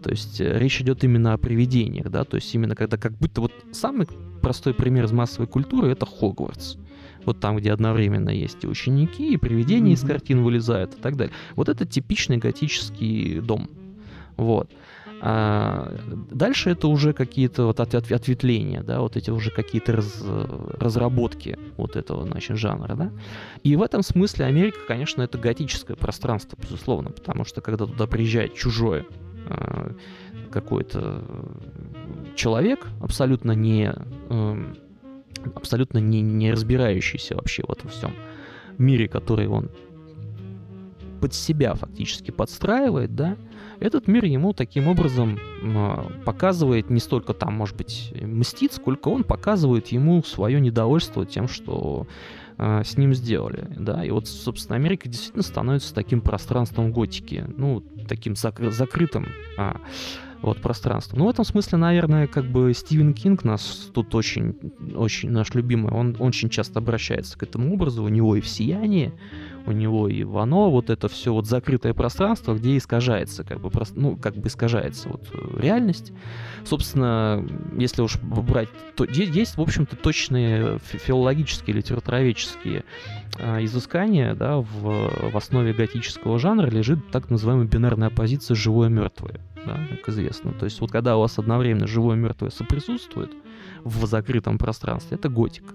То есть речь идет именно о привидениях, да, то есть именно когда как будто вот самый простой пример из массовой культуры — это Хогвартс. Вот там, где одновременно есть и ученики, и привидения из картин вылезают и так далее. Вот это типичный готический дом. Вот. А дальше это уже какие-то вот ответвления, да, вот эти уже какие-то разработки вот этого, значит, жанра, да. И в этом смысле Америка, конечно, это готическое пространство, безусловно, потому что когда туда приезжает чужое, какой-то человек, абсолютно не разбирающийся вообще вот во всем мире, который он под себя фактически подстраивает, да, этот мир ему таким образом показывает не столько там, может быть, мстит, сколько он показывает ему свое недовольство тем, что с ним сделали, да, и вот, собственно, Америка действительно становится таким пространством готики, ну, таким закрытым вот пространством. Ну, в этом смысле, наверное, как бы Стивен Кинг нас тут очень, очень наш любимый, он очень часто обращается к этому образу, у него и в «Сиянии», у него и в «Оно», вот это все вот закрытое пространство, где искажается, как бы, искажается вот реальность. Собственно, если уж брать, то есть, в общем-то, точные филологические, литературоведческие изыскания, да, в основе готического жанра лежит так называемая бинарная оппозиция «живое-мертвое», да, как известно. То есть вот когда у вас одновременно живое и мертвое соприсутствует в закрытом пространстве, это готика.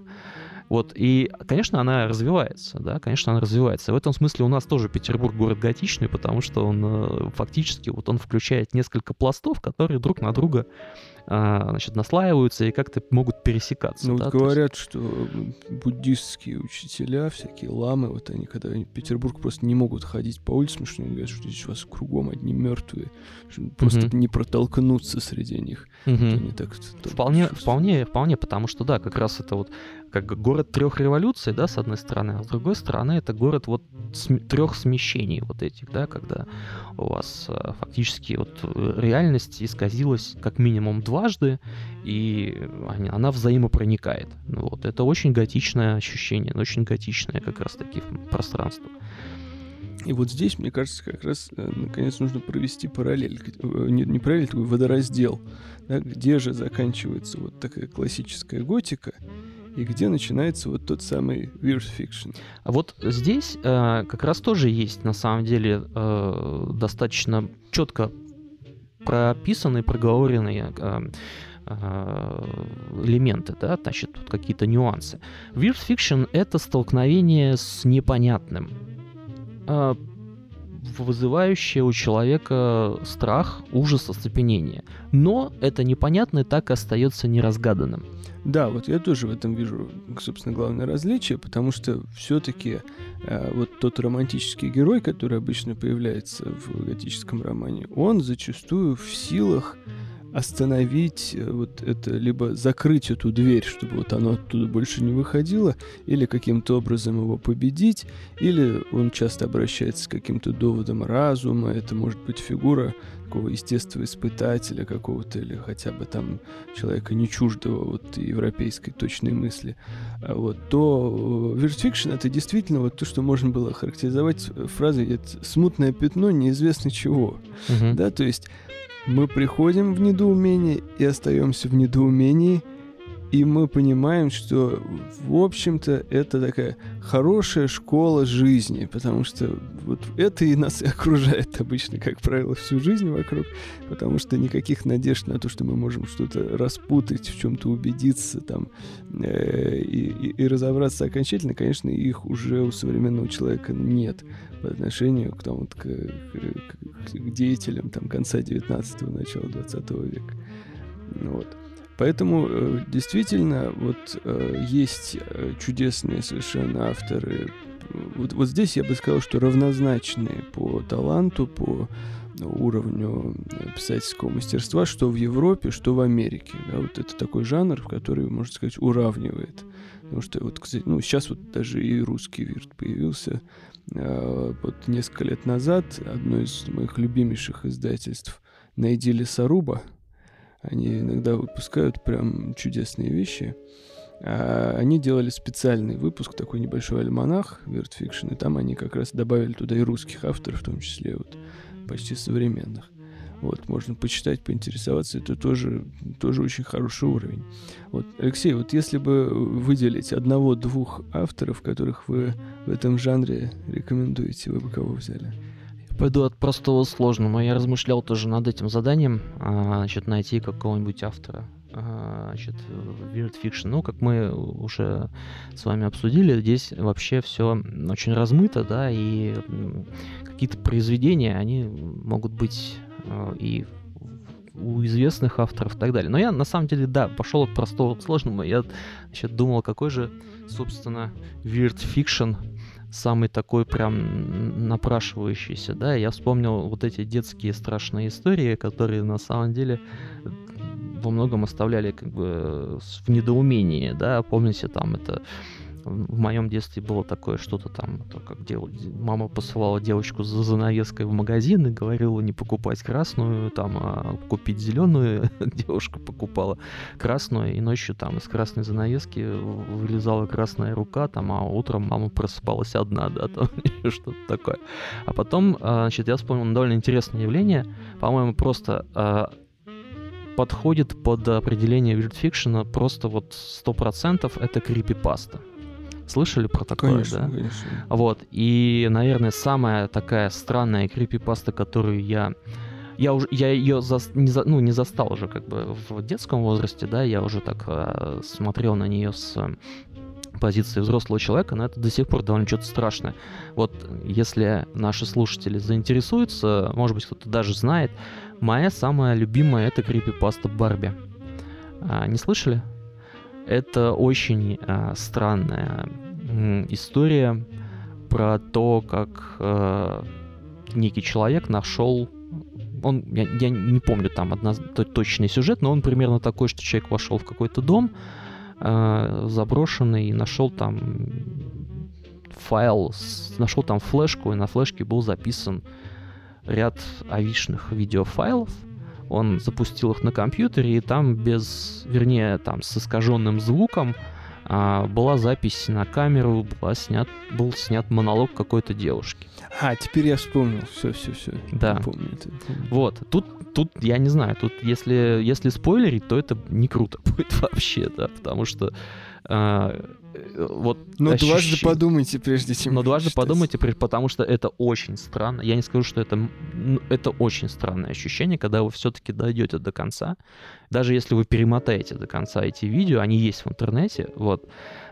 Вот, и, конечно, она развивается, да, конечно, она развивается. В этом смысле у нас тоже Петербург город готичный, потому что он фактически, вот он включает несколько пластов, которые друг на друга, значит, наслаиваются и как-то могут пересекаться. Ну, да, вот говорят, есть... что буддистские учителя, всякие ламы, вот они, когда в Петербург, просто не могут ходить по улицам, что они говорят, что здесь у вас кругом одни мертвые, просто не протолкнуться среди них. Они так, вполне, потому что, да, как раз это вот как город 3 революций, да, с одной стороны, а с другой стороны это город вот 3 смещений вот этих, да, когда у вас фактически вот реальность исказилась как минимум 2-жды, и она взаимопроникает. Вот. Это очень готичное ощущение, очень готичное как раз таки пространство. И вот здесь, мне кажется, как раз, наконец, нужно провести параллель. Не параллель, такой водораздел. Да, где же заканчивается вот такая классическая готика, и где начинается вот тот самый weird fiction. А вот здесь как раз тоже есть, на самом деле, достаточно четко прописанные, проговоренные элементы, да, значит, тут какие-то нюансы. Weird fiction — это столкновение с непонятным, вызывающее у человека страх, ужас, оцепенение. Но это непонятное так и остается неразгаданным. Да, вот я тоже в этом вижу, собственно, главное различие, потому что все-таки вот тот романтический герой, который обычно появляется в готическом романе, он зачастую в силах остановить вот это, либо закрыть эту дверь, чтобы вот оно оттуда больше не выходило, или каким-то образом его победить, или он часто обращается к каким-то доводам разума, это может быть фигура такого естествоиспытателя какого-то, или хотя бы там человека не чуждого вот европейской точной мысли, вот, то Weird Fiction — это действительно вот то, что можно было характеризовать фразой «смутное пятно неизвестно чего». Mm-hmm. Да, то есть мы приходим в недоумение и остаемся в недоумении, и мы понимаем, что, в общем-то, это такая хорошая школа жизни, потому что вот это и нас и окружает обычно, как правило, всю жизнь вокруг, потому что никаких надежд на то, что мы можем что-то распутать, в чем-то убедиться там, и разобраться окончательно, конечно, их уже у современного человека нет по отношению к, там, вот, к деятелям там, конца 19-го, начала 20 века. Вот. Поэтому действительно вот есть чудесные совершенно авторы. Вот здесь я бы сказал, что равнозначные по таланту, по уровню писательского мастерства, что в Европе, что в Америке. Да, вот это такой жанр, в который, можно сказать, уравнивает. Потому что вот, кстати, ну, сейчас вот даже и русский вирт появился. Вот несколько лет назад одно из моих любимейших издательств «Найди лесоруба». Они иногда выпускают прям чудесные вещи. Они делали специальный выпуск, такой небольшой альманах Weird Fiction, и там они как раз добавили туда и русских авторов, в том числе вот, почти современных. Вот, можно почитать, поинтересоваться, это тоже очень хороший уровень. Вот, Алексей, вот если бы выделить одного-двух авторов, которых вы в этом жанре рекомендуете, вы бы кого взяли? Пойду от простого к сложному. Я размышлял тоже над этим заданием, найти какого-нибудь автора Weird Fiction. Ну, как мы уже с вами обсудили, здесь вообще все очень размыто, да, и какие-то произведения, они могут быть и у известных авторов и так далее. Но я, на самом деле, да, пошел от простого к сложному. Я, думал, какой же, собственно, Weird Fiction самый такой прям напрашивающийся, да, я вспомнил вот эти детские страшные истории, которые на самом деле во многом оставляли как бы в недоумении, да, помните, там это в моем детстве было такое что-то там, то, как мама посылала девочку за занавеской в магазин и говорила не покупать красную, там, а купить зеленую. Девушка покупала красную, и ночью там из красной занавески вылезала красная рука, там, а утром мама просыпалась одна, да, там что-то такое. А потом, я вспомнил довольно интересное явление, по-моему, просто подходит под определение Weird Fiction просто вот 100%, это крипипаста. Слышали про такое, конечно, да? Конечно. Вот. И, наверное, самая такая странная крипипаста, которую я ее не застал уже как бы в детском возрасте, да, я уже так смотрел на нее с позиции взрослого человека, но это до сих пор довольно что-то страшное. Вот если наши слушатели заинтересуются, может быть, кто-то даже знает, моя самая любимая — это крипипаста Барби. Не слышали? Это очень странная история про то, как некий человек нашел... Я не помню там точный сюжет, но он примерно такой, что человек вошел в какой-то дом заброшенный и нашел там файл, нашел там флешку, и на флешке был записан ряд авичных видеофайлов. Он запустил их на компьютере, и там с искаженным звуком была запись на камеру, был снят монолог какой-то девушки. Теперь я вспомнил. Все. Да. Помню это. Вот. Тут я не знаю, тут если спойлерить, то это не круто будет вообще, да, потому что... дважды подумайте, прежде чем... потому что это очень странно. Я не скажу, что это очень странное ощущение, когда вы все-таки дойдете до конца. Даже если вы перемотаете до конца эти видео, они есть в интернете, вот.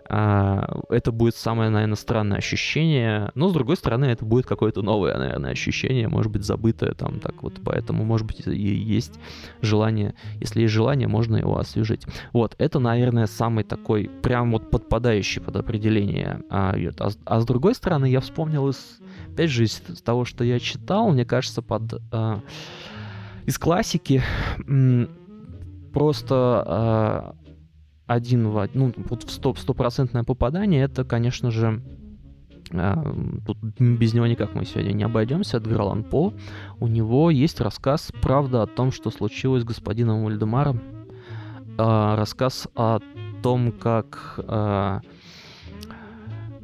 Это будет самое, наверное, странное ощущение. Но, с другой стороны, это будет какое-то новое, наверное, ощущение, может быть, забытое там так вот. Поэтому, может быть, и есть желание. Если есть желание, можно его освежить. Вот, это, наверное, самый такой прям вот подпадающий под определение. А с другой стороны, я вспомнил, опять же, из того, что я читал, мне кажется, из классики... просто один в один, ну, вот в 100% попадание, это, конечно же, тут без него никак мы сегодня не обойдемся. Эдгар По. У него есть рассказ «Правда о том, что случилось с господином Вальдемаром». Рассказ о том, как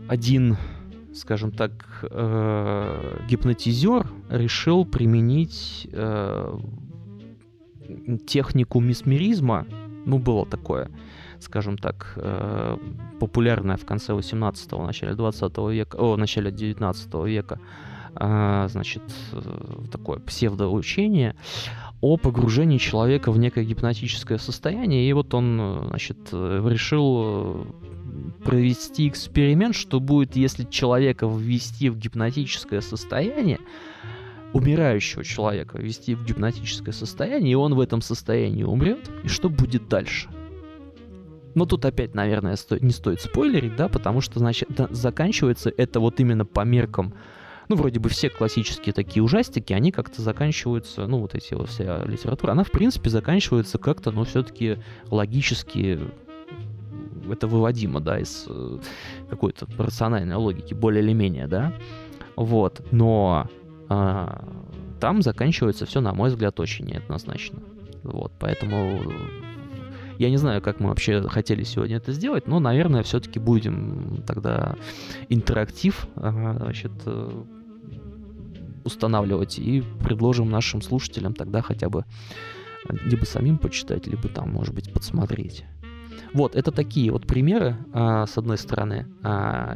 один, скажем так, гипнотизер решил применить технику месмеризма. Ну, было такое, скажем так, популярное в конце 18-го, начале 20 века, начале 19 века, значит, такое псевдоучение о погружении человека в некое гипнотическое состояние. И вот он, значит, решил провести эксперимент, что будет, если человека ввести в гипнотическое состояние, умирающего человека ввести в гипнотическое состояние, и он в этом состоянии умрет, и что будет дальше? Но тут опять, наверное, не стоит спойлерить, да, потому что, значит, заканчивается это вот именно по меркам, ну, вроде бы все классические такие ужастики, они как-то заканчиваются, ну, вот эти вот вся литература, она, в принципе, заканчивается как-то, ну, все-таки логически, это выводимо, да, из какой-то рациональной логики, более или менее, да, вот, но там заканчивается все, на мой взгляд, очень неоднозначно. Вот, поэтому я не знаю, как мы вообще хотели сегодня это сделать, но, наверное, все-таки будем тогда интерактив, значит, устанавливать и предложим нашим слушателям тогда хотя бы либо самим почитать, либо там, может быть, подсмотреть. Вот, это такие вот примеры, с одной стороны,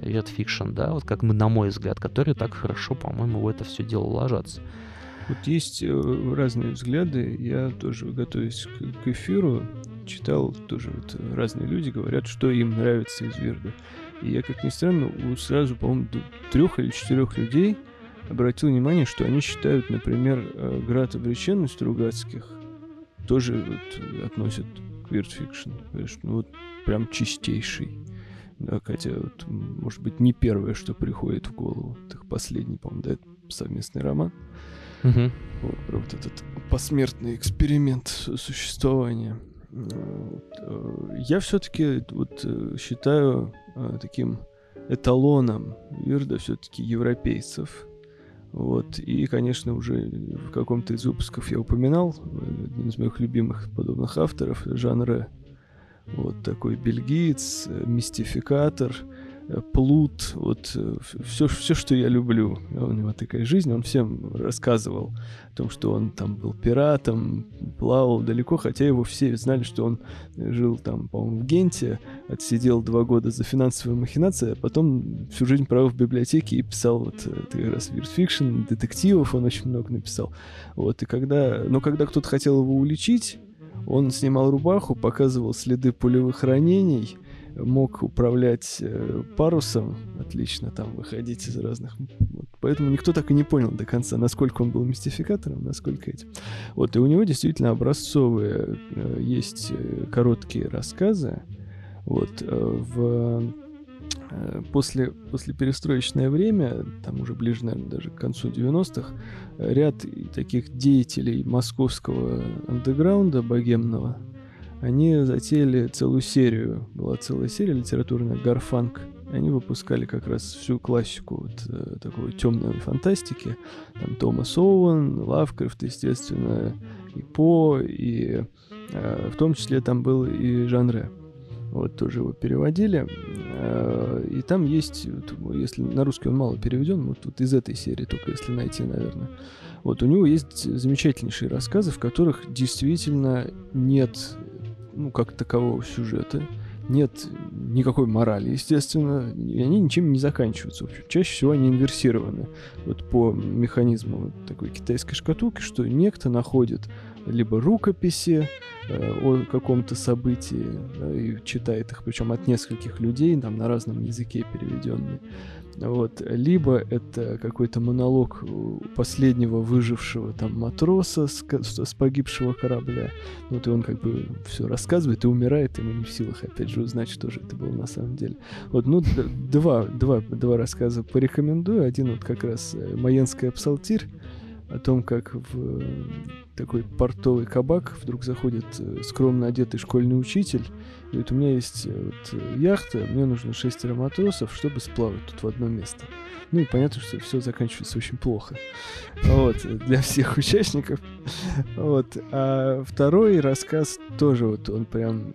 ветфикшн, да, вот как мы, на мой взгляд, которые так хорошо, по-моему, в это все дело ложатся. Вот есть разные взгляды. Я тоже, готовясь к эфиру, читал тоже вот, разные люди говорят, что им нравится из Вирда. И я, как ни странно, сразу, по-моему, 3 или 4 людей обратил внимание, что они считают, например, «Град обреченный» Стругацких тоже вот, относят Weird Fiction, конечно, ну вот прям чистейший, да, хотя вот, может быть, не первое, что приходит в голову, это последний, по-моему, да, совместный роман, вот, про вот этот посмертный эксперимент существования. Я все-таки вот считаю таким эталоном Вирда все-таки европейцев. Вот. И, конечно, уже в каком-то из выпусков я упоминал один из моих любимых подобных авторов жанра. Вот такой бельгиец, мистификатор, плут. Вот все, что я люблю. У него такая жизнь. Он всем рассказывал о том, что он там был пиратом, плавал далеко. Хотя его все знали, что он жил там, по-моему, в Генте, отсидел 2 года за финансовую махинацию, а потом всю жизнь провел в библиотеке и писал вот как раз виртфикшн, детективов он очень много написал. Вот, и когда кто-то хотел его уличить, он снимал рубаху, показывал следы пулевых ранений, мог управлять парусом, отлично там выходить из разных. Вот. Поэтому никто так и не понял до конца, насколько он был мистификатором, насколько этим. Вот, и у него действительно образцовые есть короткие рассказы. Вот, после перестроечное время, там уже ближе, наверное, даже к концу 90-х, ряд таких деятелей московского андеграунда богемного, они затеяли целую серию, была целая серия литературная «Гарфанк». Они выпускали как раз всю классику вот, такой темной фантастики. Там Томас Оуэн, Лавкрафт, естественно, и По, и в том числе там был и Жан Ре. Вот тоже его переводили. И там есть, вот, если на русский он мало переведен, вот тут из этой серии только если найти, наверное. Вот у него есть замечательнейшие рассказы, в которых действительно нет, ну, как такового сюжета, нет никакой морали, естественно, и они ничем не заканчиваются. В общем, чаще всего они инверсированы вот по механизму вот такой китайской шкатулки, что некто находит либо рукописи о каком-то событии, да, и читает их, причем от нескольких людей, там на разном языке переведенные. Вот. Либо это какой-то монолог последнего выжившего там матроса с погибшего корабля. Вот и он как бы все рассказывает и умирает, и мы не в силах опять же узнать, что же это было на самом деле. Вот, ну, два рассказа порекомендую. Один вот как раз «Майенская псалтирь». о том, как в такой портовый кабак вдруг заходит скромно одетый школьный учитель. Говорит, у меня есть вот яхта, мне нужно 6 матросов, чтобы сплавать тут в одно место. Ну и понятно, что все заканчивается очень плохо. Вот, для всех участников. Вот. А второй рассказ тоже вот он прям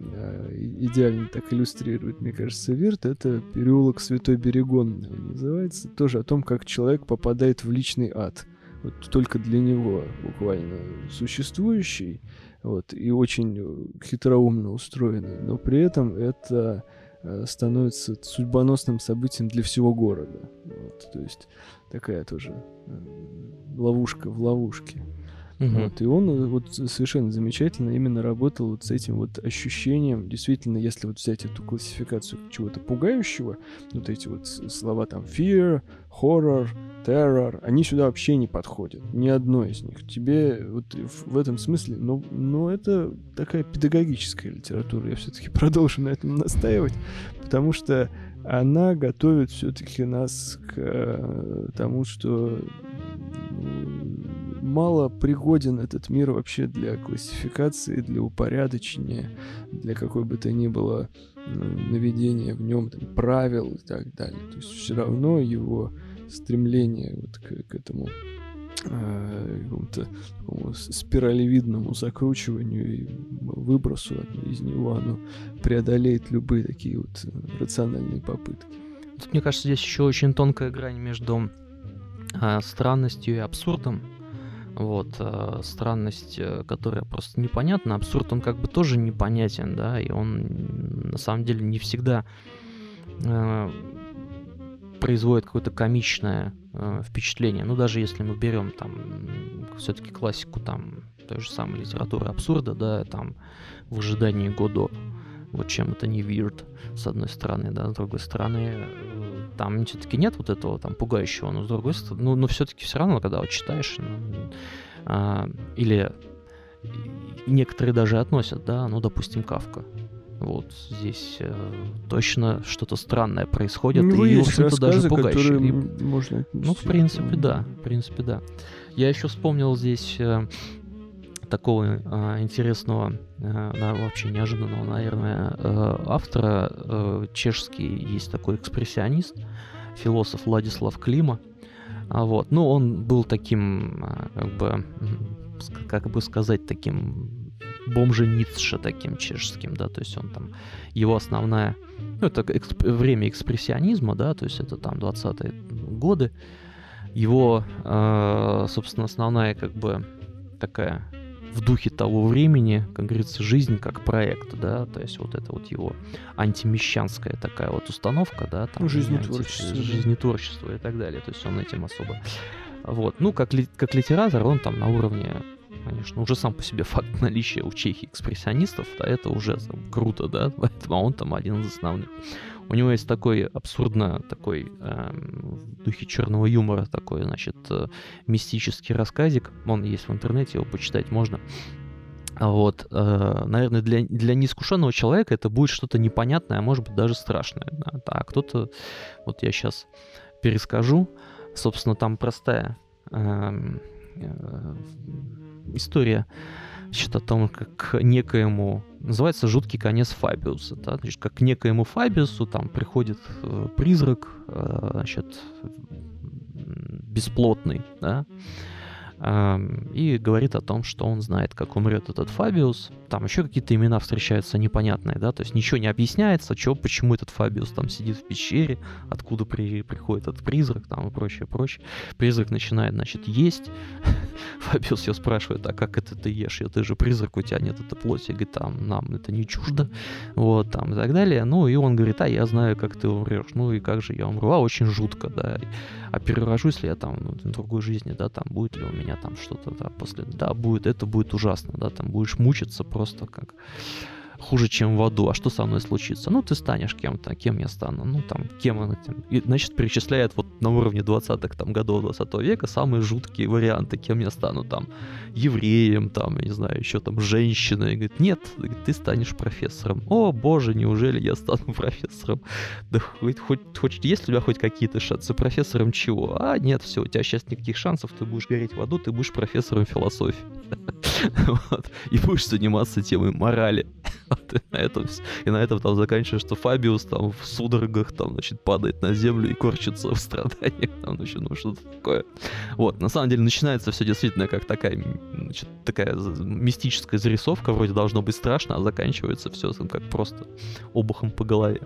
идеально так иллюстрирует, мне кажется, Вирт. Это «Переулок Святой Берегон» называется. Тоже о том, как человек попадает в личный ад. Вот только для него буквально существующий, вот, и очень хитроумно устроенный, но при этом это становится судьбоносным событием для всего города. Вот, то есть такая тоже ловушка в ловушке. Mm-hmm. Вот, и он вот совершенно замечательно именно работал вот с этим вот ощущением. Действительно, если вот взять эту классификацию чего-то пугающего, вот эти вот слова там «fear», «horror», «terror», они сюда вообще не подходят. Ни одно из них. Тебе вот в этом смысле... Но это такая педагогическая литература. Я все-таки продолжу на этом настаивать, потому что она готовит все-таки нас к тому, что... мало пригоден этот мир вообще для классификации, для упорядочения, для какой бы то ни было наведения в нем там, правил и так далее. То есть все равно его стремление вот к этому какому-то такому спиралевидному закручиванию и выбросу из него, оно преодолеет любые такие вот рациональные попытки. Тут, мне кажется, здесь еще очень тонкая грань между странностью и абсурдом. Вот, странность, которая просто непонятна. Абсурд, он как бы тоже непонятен, да, и он на самом деле не всегда производит какое-то комичное впечатление. Ну, даже если мы берем там все-таки классику там той же самой литературы абсурда, да, там «В ожидании Годо». Вот чем это не weird, с одной стороны, да, с другой стороны, там все-таки нет вот этого там пугающего, но с другой стороны, но все-таки все равно, когда вот читаешь, или некоторые даже относят, да, ну, допустим, Кафка. Вот здесь точно что-то странное происходит, ну, и, в общем-то, даже пугающе. И... Можно... Ну, в принципе, да, в принципе, да. Я еще вспомнил здесь... такого интересного, вообще неожиданного, наверное, автора. Чешский есть такой экспрессионист, философ Владислав Клима. Вот. Ну, он был таким, как бы сказать, таким бомжем Ницше таким чешским, да, то есть он там, его основная, ну, это время экспрессионизма, да, то есть это там 20-е годы. Его, собственно, основная, как бы, такая в духе того времени, как говорится, жизнь как проект, да, то есть вот это вот его антимещанская такая вот установка, да, там, ну, жизнетворчество и так далее, то есть он этим особо, вот, ну, как литератор, он там на уровне, конечно, уже сам по себе факт наличия у Чехии экспрессионистов, да, это уже там круто, да, поэтому он там один из основных. У него есть такой абсурдно, такой в духе черного юмора, такой, значит, мистический рассказик. Он есть в интернете, его почитать можно. Вот, наверное, для неискушенного человека это будет что-то непонятное, а может быть даже страшное. Да? А кто-то, вот я сейчас перескажу, собственно, там простая история. Значит, о том, как некоему... Называется «Жуткий конец Фабиуса». Да? Значит, как к некоему Фабиусу там приходит призрак, значит, бесплотный, да? И говорит о том, что он знает, как умрет этот Фабиус. Там еще какие-то имена встречаются непонятные, да, то есть ничего не объясняется, почему этот Фабиус там сидит в пещере, откуда приходит этот призрак, там и прочее, прочее. Призрак начинает, значит, есть. Фабиус ее спрашивает, а как это ты ешь? Ты же призрак, у тебя нет этой плоти, говорит, там нам это не чуждо, вот, там и так далее. Ну, и он говорит, а я знаю, как ты умрешь. Ну, и как же я умру? А очень жутко, да. А перерожусь ли я там в другой жизни, да, там будет ли у меня там что-то, да, после... Да, будет, это будет ужасно, да, там будешь мучиться просто как... хуже, чем в аду. А что со мной случится? Ну, ты станешь кем-то. Кем я стану? Ну, там, кем она... Значит, перечисляет вот на уровне 20-х там, годов 20 века самые жуткие варианты, кем я стану там, евреем, там, я не знаю, еще там, женщиной. И говорит, нет, ты станешь профессором. О, боже, неужели я стану профессором? Да хоть есть у тебя хоть какие-то шансы? Профессором чего? А, нет, все, у тебя сейчас никаких шансов, ты будешь гореть в аду, ты будешь профессором философии. И будешь заниматься темой морали. И на этом там заканчиваешь, что Фабиус там в судорогах там, значит, падает на землю и корчится в страданиях, там, значит, ну что-то такое. Вот, на самом деле начинается все действительно как такая, значит, такая мистическая зарисовка, вроде должно быть страшно, а заканчивается все там как просто обухом по голове.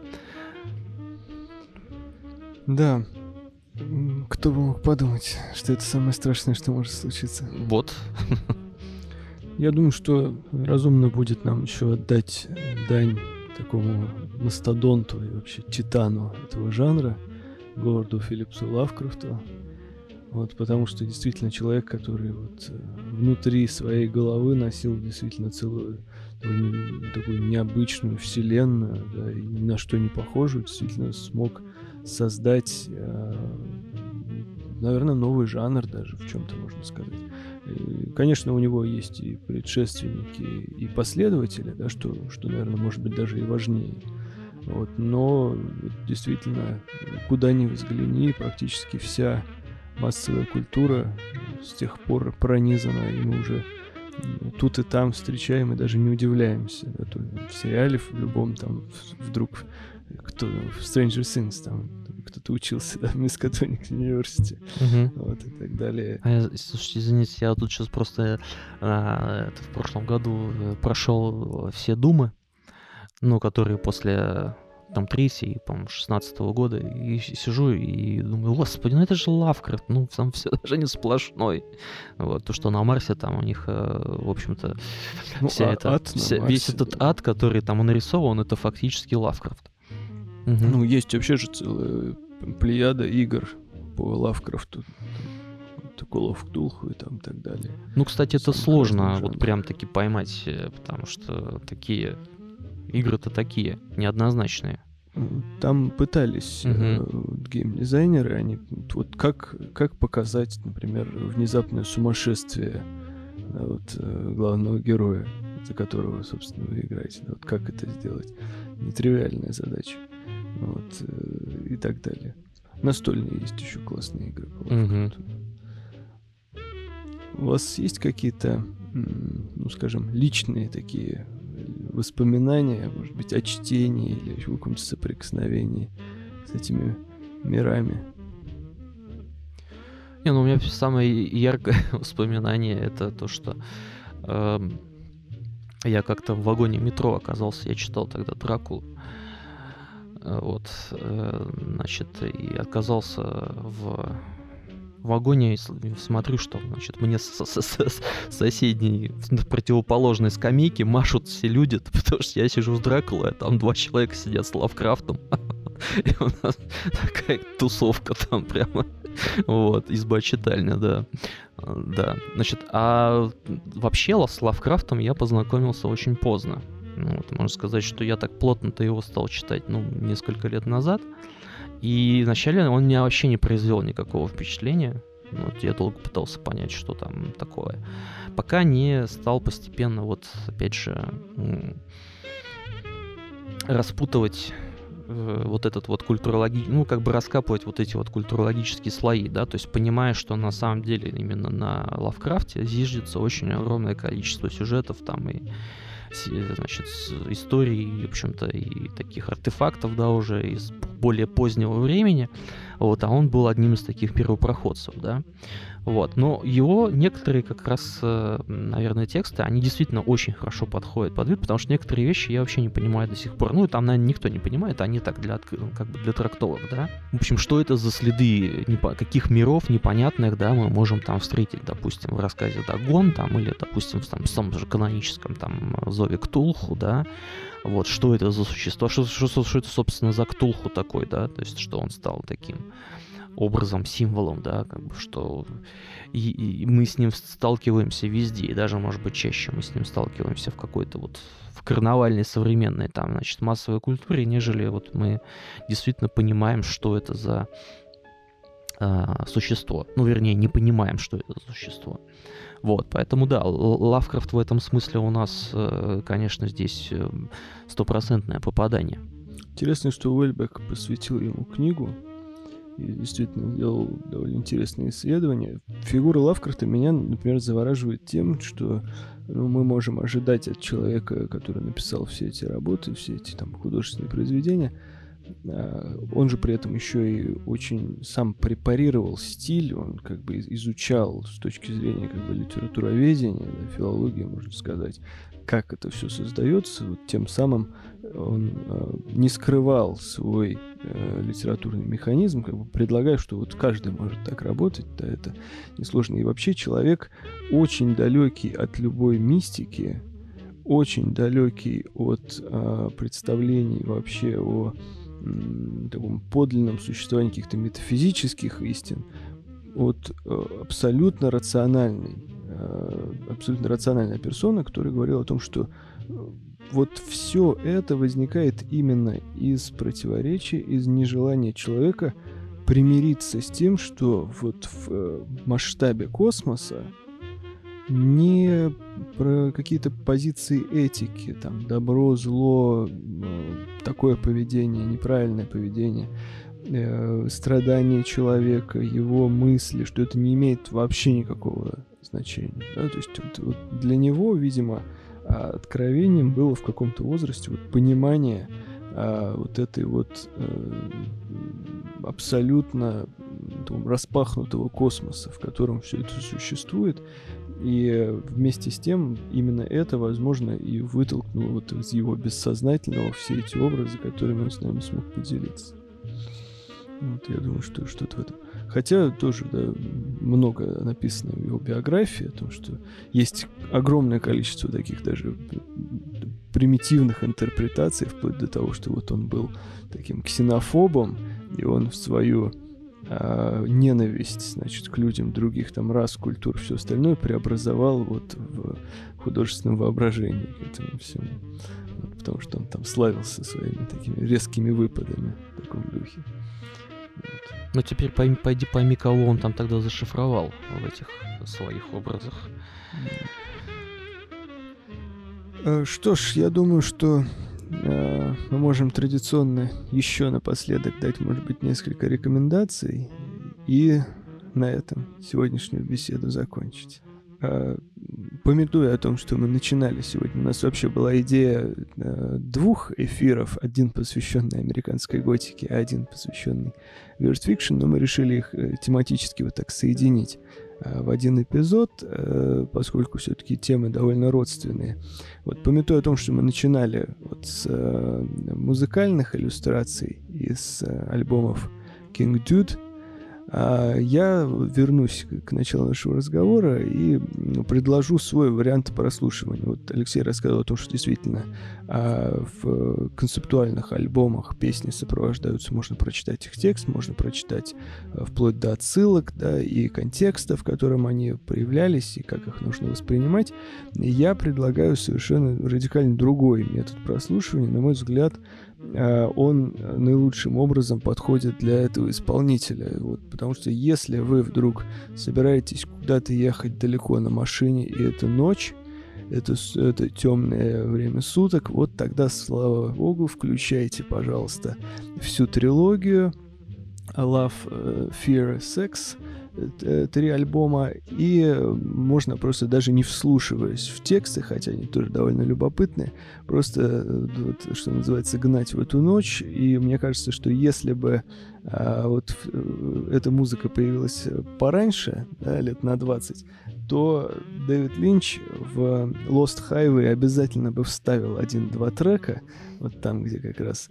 Да. Кто бы мог подумать, что это самое страшное, что может случиться. Вот. Я думаю, что разумно будет нам еще отдать дань такому мастодонту и вообще титану этого жанра, Говарду Филлипсу Лавкрафту. Вот, потому что действительно человек, который вот внутри своей головы носил действительно целую такую необычную вселенную, да, и ни на что не похожую, действительно смог создать, наверное, новый жанр даже, в чем-то можно сказать. Конечно, у него есть и предшественники, и последователи, да, что, наверное, может быть даже и важнее. Вот, но действительно, куда ни взгляни, практически вся массовая культура с тех пор пронизана, и мы уже тут и там встречаем и даже не удивляемся. Да, то в сериале, в любом там вдруг кто в Stranger Things там кто-то учился, да, в Мискатоникском университете, вот, и так далее. Слушайте, извините, я тут сейчас просто в прошлом году прошел все думы, ну, которые после там третьей, по-моему, 16-го года, и сижу и думаю, господи, ну это же Лавкрафт, ну там все даже не сплошной. Вот, то, что на Марсе там у них, в общем-то, ну, весь этот ад, который там нарисован, это фактически Лавкрафт. Ну, есть вообще же целая плеяда игр по Лавкрафту, Call of Cthulhu и там так далее. Ну, кстати, это сложно вот прям-таки поймать, потому что такие игры-то такие, неоднозначные. Там пытались геймдизайнеры, они вот как показать, например, внезапное сумасшествие вот главного героя, за которого, собственно, вы играете. Вот как это сделать? Нетривиальная задача. Вот, и так далее. Настольные есть еще классные игры. У вас есть какие-то, ну, скажем, личные такие воспоминания, может быть, о чтении или о каком-то соприкосновении с этими мирами? Не, ну, у меня самое яркое воспоминание — это то, что я как-то в вагоне метро оказался, я читал тогда «Дракулу». Вот, значит, и оказался в вагоне, и смотрю, что, значит, мне с соседней, противоположной скамейки машут все люди, потому что я сижу с Дракулой, а там два человека сидят с Лавкрафтом. И у нас такая тусовка там прямо, вот, изба-читальня, да. Да, значит, а вообще с Лавкрафтом я познакомился очень поздно. Ну, вот, можно сказать, что я так плотно-то его стал читать, ну, несколько лет назад. И вначале он меня вообще не произвел никакого впечатления. Вот, я долго пытался понять, что там такое. Пока не стал постепенно, вот, опять же, распутывать вот этот вот культурологический, ну, как бы раскапывать вот эти вот культурологические слои, да, то есть понимая, что на самом деле именно на Лавкрафте зиждется очень огромное количество сюжетов там и, значит, историй, в общем-то, и таких артефактов, да, уже из более позднего времени, вот, а он был одним из таких первопроходцев, да, вот, но его некоторые как раз, наверное, тексты, они действительно очень хорошо подходят под вид, потому что некоторые вещи я вообще не понимаю до сих пор, ну, и там, наверное, никто не понимает, они так для, как бы для трактовок, да, в общем, что это за следы каких миров непонятных, да, мы можем там встретить, допустим, в рассказе «Дагон», там, или, допустим, там, в самом же каноническом, там, «Зове Ктулху», да, вот, что это за существо, что это, собственно, за Ктулху такой, да, то есть, что он стал таким образом, символом, да, как бы, что и мы с ним сталкиваемся везде, и даже, может быть, чаще мы с ним сталкиваемся в какой-то вот в карнавальной современной там, значит, массовой культуре, нежели вот мы действительно понимаем, что это за существо. Ну, вернее, не понимаем, что это существо. Вот, поэтому, да, Лавкрафт в этом смысле у нас, конечно, здесь стопроцентное попадание. Интересно, что Уэльбек посвятил ему книгу и действительно делал довольно интересные исследования. Фигура Лавкрафта меня, например, завораживает тем, что мы можем ожидать от человека, который написал все эти работы, все эти там художественные произведения. Он же при этом еще и очень сам препарировал стиль, он как бы изучал с точки зрения как бы литературоведения, да, филологии, можно сказать, как это все создается. Вот тем самым он не скрывал свой литературный механизм, как бы предлагая, что вот каждый может так работать, да, это несложно. И вообще человек очень далекий от любой мистики, очень далекий от представлений вообще о таком подлинном существовании каких-то метафизических истин, от абсолютно рациональной персоны, которая говорила о том, что вот все это возникает именно из противоречия, из нежелания человека примириться с тем, что вот в масштабе космоса не про какие-то позиции этики, там, добро, зло, такое поведение, неправильное поведение, страдания человека, его мысли, что это не имеет вообще никакого значения. Да? То есть вот для него, видимо, откровением было в каком-то возрасте вот понимание вот этой вот абсолютно там, распахнутого космоса, в котором все это существует. И вместе с тем именно это, возможно, и вытолкнуло вот из его бессознательного все эти образы, которыми он с нами смог поделиться. Вот, я думаю, что что-то в этом. Хотя тоже, да, много написано в его биографии о том, что есть огромное количество таких даже примитивных интерпретаций, вплоть до того, что вот он был таким ксенофобом, и он в свою ненависть, значит, к людям других там рас, культур, все остальное преобразовал вот в художественном воображении к этому всему. Вот, потому что он там славился своими такими резкими выпадами в таком духе. Вот. Ну теперь пойми, кого он там тогда зашифровал в этих своих образах. Что ж, я думаю, что мы можем традиционно еще напоследок дать, может быть, несколько рекомендаций и на этом сегодняшнюю беседу закончить. Помятуя о том, что мы начинали сегодня, у нас вообще была идея двух эфиров, один посвященный американской готике, а один посвященный Weird Fiction, но мы решили их тематически вот так соединить в один эпизод, поскольку все-таки темы довольно родственные. Вот, помятуя о том, что мы начинали вот с музыкальных иллюстраций из альбомов King Dude, я вернусь к началу нашего разговора и предложу свой вариант прослушивания. Вот Алексей рассказывал о том, что действительно в концептуальных альбомах песни сопровождаются, можно прочитать их текст, можно прочитать вплоть до отсылок, да, и контекста, в котором они проявлялись, и как их нужно воспринимать. Я предлагаю совершенно радикально другой метод прослушивания. На мой взгляд, он наилучшим образом подходит для этого исполнителя. Вот, потому что если вы вдруг собираетесь куда-то ехать далеко на машине, и это ночь, это темное время суток, вот тогда, слава богу, включайте, пожалуйста, всю трилогию Love, Fear, Sex, 3 альбома, и можно просто даже не вслушиваясь в тексты, хотя они тоже довольно любопытные, просто, вот, что называется, гнать в эту ночь. И мне кажется, что если бы вот эта музыка появилась пораньше, да, лет на 20, то Дэвид Линч в Lost Highway обязательно бы вставил 1-2 трека, вот там, где как раз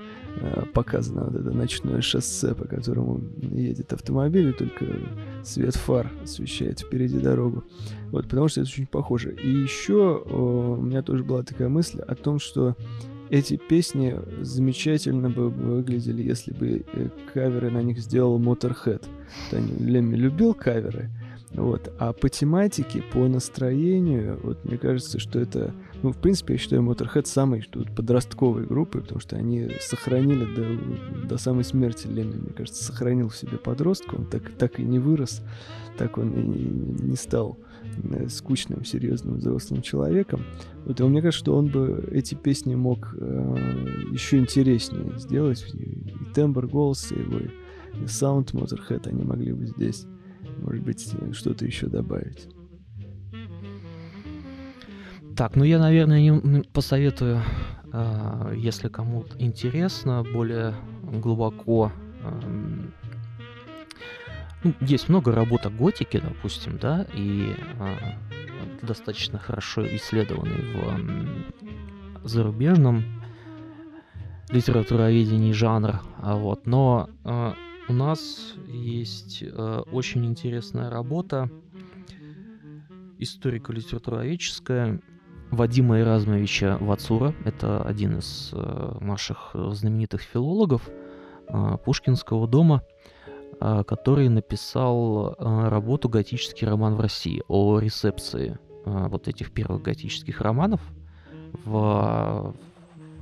показано вот это ночное шоссе, по которому едет автомобиль, и только свет фар освещает впереди дорогу. Вот, потому что это очень похоже. И еще у меня тоже была такая мысль о том, что эти песни замечательно бы выглядели, если бы каверы на них сделал Motorhead. Лемми любил каверы. Вот. А по тематике, по настроению, вот мне кажется, что это Ну, в принципе, я считаю Motorhead самой подростковой группой, потому что они сохранили до самой смерти Лемми, мне кажется, сохранил в себе подростка, он так и не вырос, так он и не стал скучным, серьезным взрослым человеком. Вот, и мне кажется, что он бы эти песни мог еще интереснее сделать, и тембр голоса его, и саунд Motorhead они могли бы здесь, может быть, что-то еще добавить. Так, ну я, наверное, не посоветую, если кому-то интересно, более глубоко. Есть много работ о готике, допустим, да, и достаточно хорошо исследованный в зарубежном литературоведении жанр. Вот. Но у нас есть очень интересная работа, историко-литературоведческая, Вадима Эразмовича Вацура. Это один из наших знаменитых филологов Пушкинского дома, который написал работу «Готический роман в России» о рецепции вот этих первых готических романов в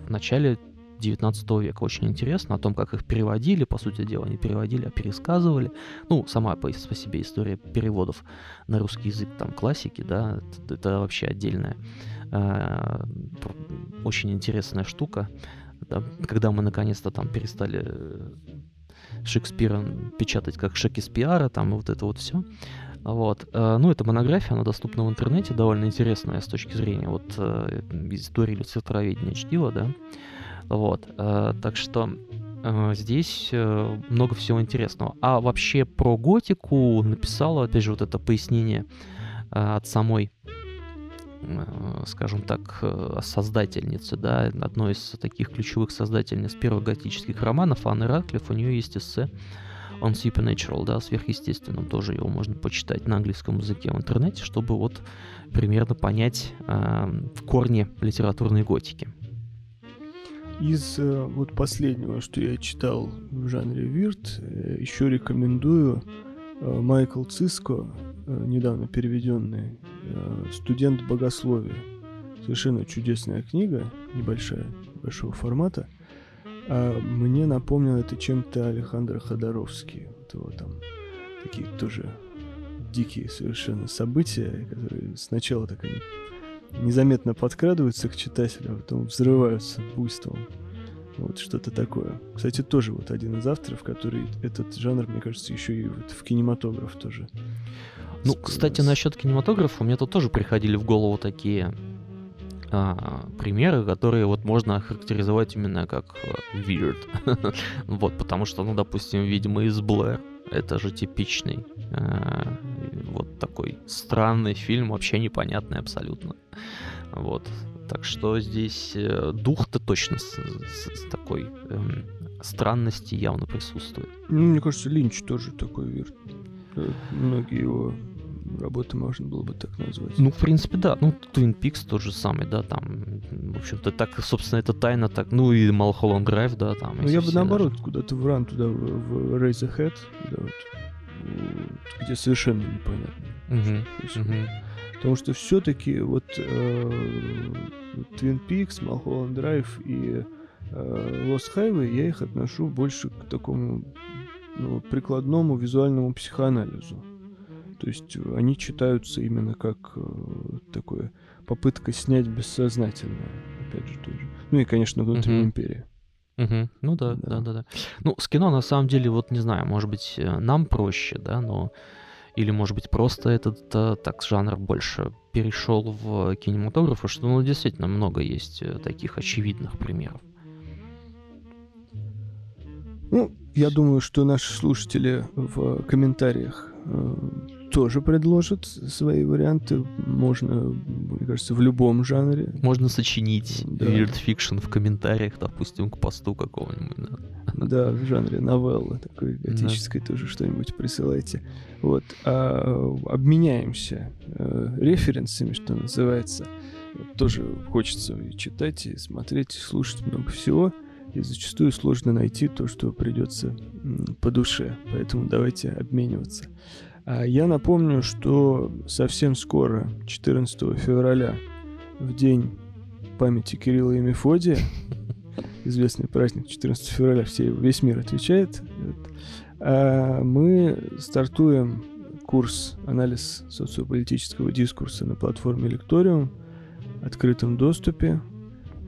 начале XIX века. Очень интересно о том, как их переводили. По сути дела, не переводили, а пересказывали. Ну, сама по себе история переводов на русский язык, там, классики, да, это вообще отдельная, очень интересная штука. Да, когда мы наконец-то там перестали Шекспира печатать как Шекспиара, там, вот это вот все. Вот. Ну, это монография, она доступна в интернете, довольно интересная с точки зрения вот истории литературоведения чтива, да. Вот, так что здесь много всего интересного. А вообще про готику написала, опять же, вот это пояснение от самой, скажем так, создательницы, да, одной из таких ключевых создательниц первых готических романов, Анны Ратклифф. У нее есть эссе «On Supernatural», да, сверхъестественном, тоже его можно почитать на английском языке в интернете, чтобы вот примерно понять в корне литературной готики. Из вот последнего, что я читал в жанре Weird, еще рекомендую Майкл Циско, недавно переведенный, «Студент богословия». Совершенно чудесная книга, небольшая, большого формата. Мне напомнило это чем-то Алехандро Ходоровский. Вот его там такие тоже дикие совершенно события, которые сначала так они незаметно подкрадываются к читателю, а потом взрываются буйством. Вот что-то такое. Кстати, тоже вот один из авторов, который этот жанр, мне кажется, еще и вот в кинематограф тоже. Ну, кстати, насчет кинематографа, мне тут тоже приходили в голову такие примеры, которые вот можно охарактеризовать именно как weird. Вот, потому что, ну, допустим, «Ведьма из Блэр». Это же типичный вот такой странный фильм, вообще непонятный абсолютно. Вот. Так что здесь дух-то точно с такой странности явно присутствует. Ну, мне кажется, Линч тоже такой вирт. Многие его работы можно было бы так назвать. Ну, в принципе, да. Ну, Twin Peaks тот же самый, да, там, в общем-то, так, собственно, это тайна, так, ну, и Mulholland Drive, да, там. Ну, я бы, наоборот, даже куда-то в Ран, туда, в Raise a Head, да, вот, где совершенно непонятно. Потому что все-таки вот Twin Peaks, Mulholland Drive и Lost Highway я их отношу больше к такому, ну, прикладному визуальному психоанализу. То есть они читаются именно как такое попытка снять бессознательное, опять же, тоже. Ну и, конечно, «Внутренняя империя». Ну да, да, да, да. Ну, с кино, на самом деле, вот не знаю, может быть, нам проще, да, но или, может быть, просто этот так жанр больше перешел в кинематограф, что, ну, действительно много есть таких очевидных примеров. Ну, я думаю, что наши слушатели в комментариях тоже предложат свои варианты. Можно, мне кажется, в любом жанре. Можно сочинить weird fiction в комментариях, допустим, к посту какого-нибудь. Да, в жанре новеллы, такой готической, тоже что-нибудь присылайте. Вот. Обменяемся референсами, что называется. Тоже хочется и читать, и смотреть, и слушать много всего. И зачастую сложно найти то, что придется по душе. Поэтому давайте обмениваться. Я напомню, что совсем скоро, 14 февраля, в день памяти Кирилла и Мефодия, известный праздник 14 февраля, весь мир отвечает. Мы стартуем курс «Анализ социополитического дискурса» на платформе «Лекториум» в открытом доступе.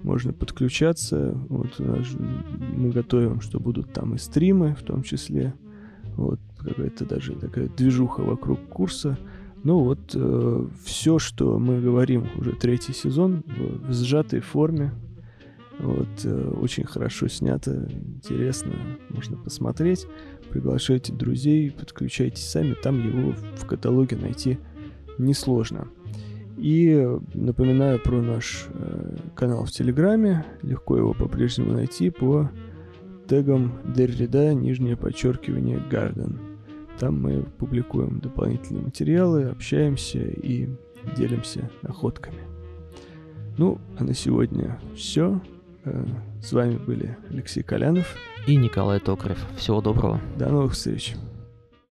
Можно подключаться. Вот мы готовим, что будут там и стримы в том числе. Вот какая-то даже такая движуха вокруг курса. Ну вот, все, что мы говорим уже третий сезон, в сжатой форме. Вот, очень хорошо снято, интересно, можно посмотреть. Приглашайте друзей, подключайтесь сами, там его в каталоге найти несложно. И напоминаю про наш канал в Телеграме, легко его по-прежнему найти по тегам Деррида, _ Garden. Там мы публикуем дополнительные материалы, общаемся и делимся находками. Ну, а на сегодня все. С вами были Алексей Колянов и Николай Токарев. Всего доброго. До новых встреч.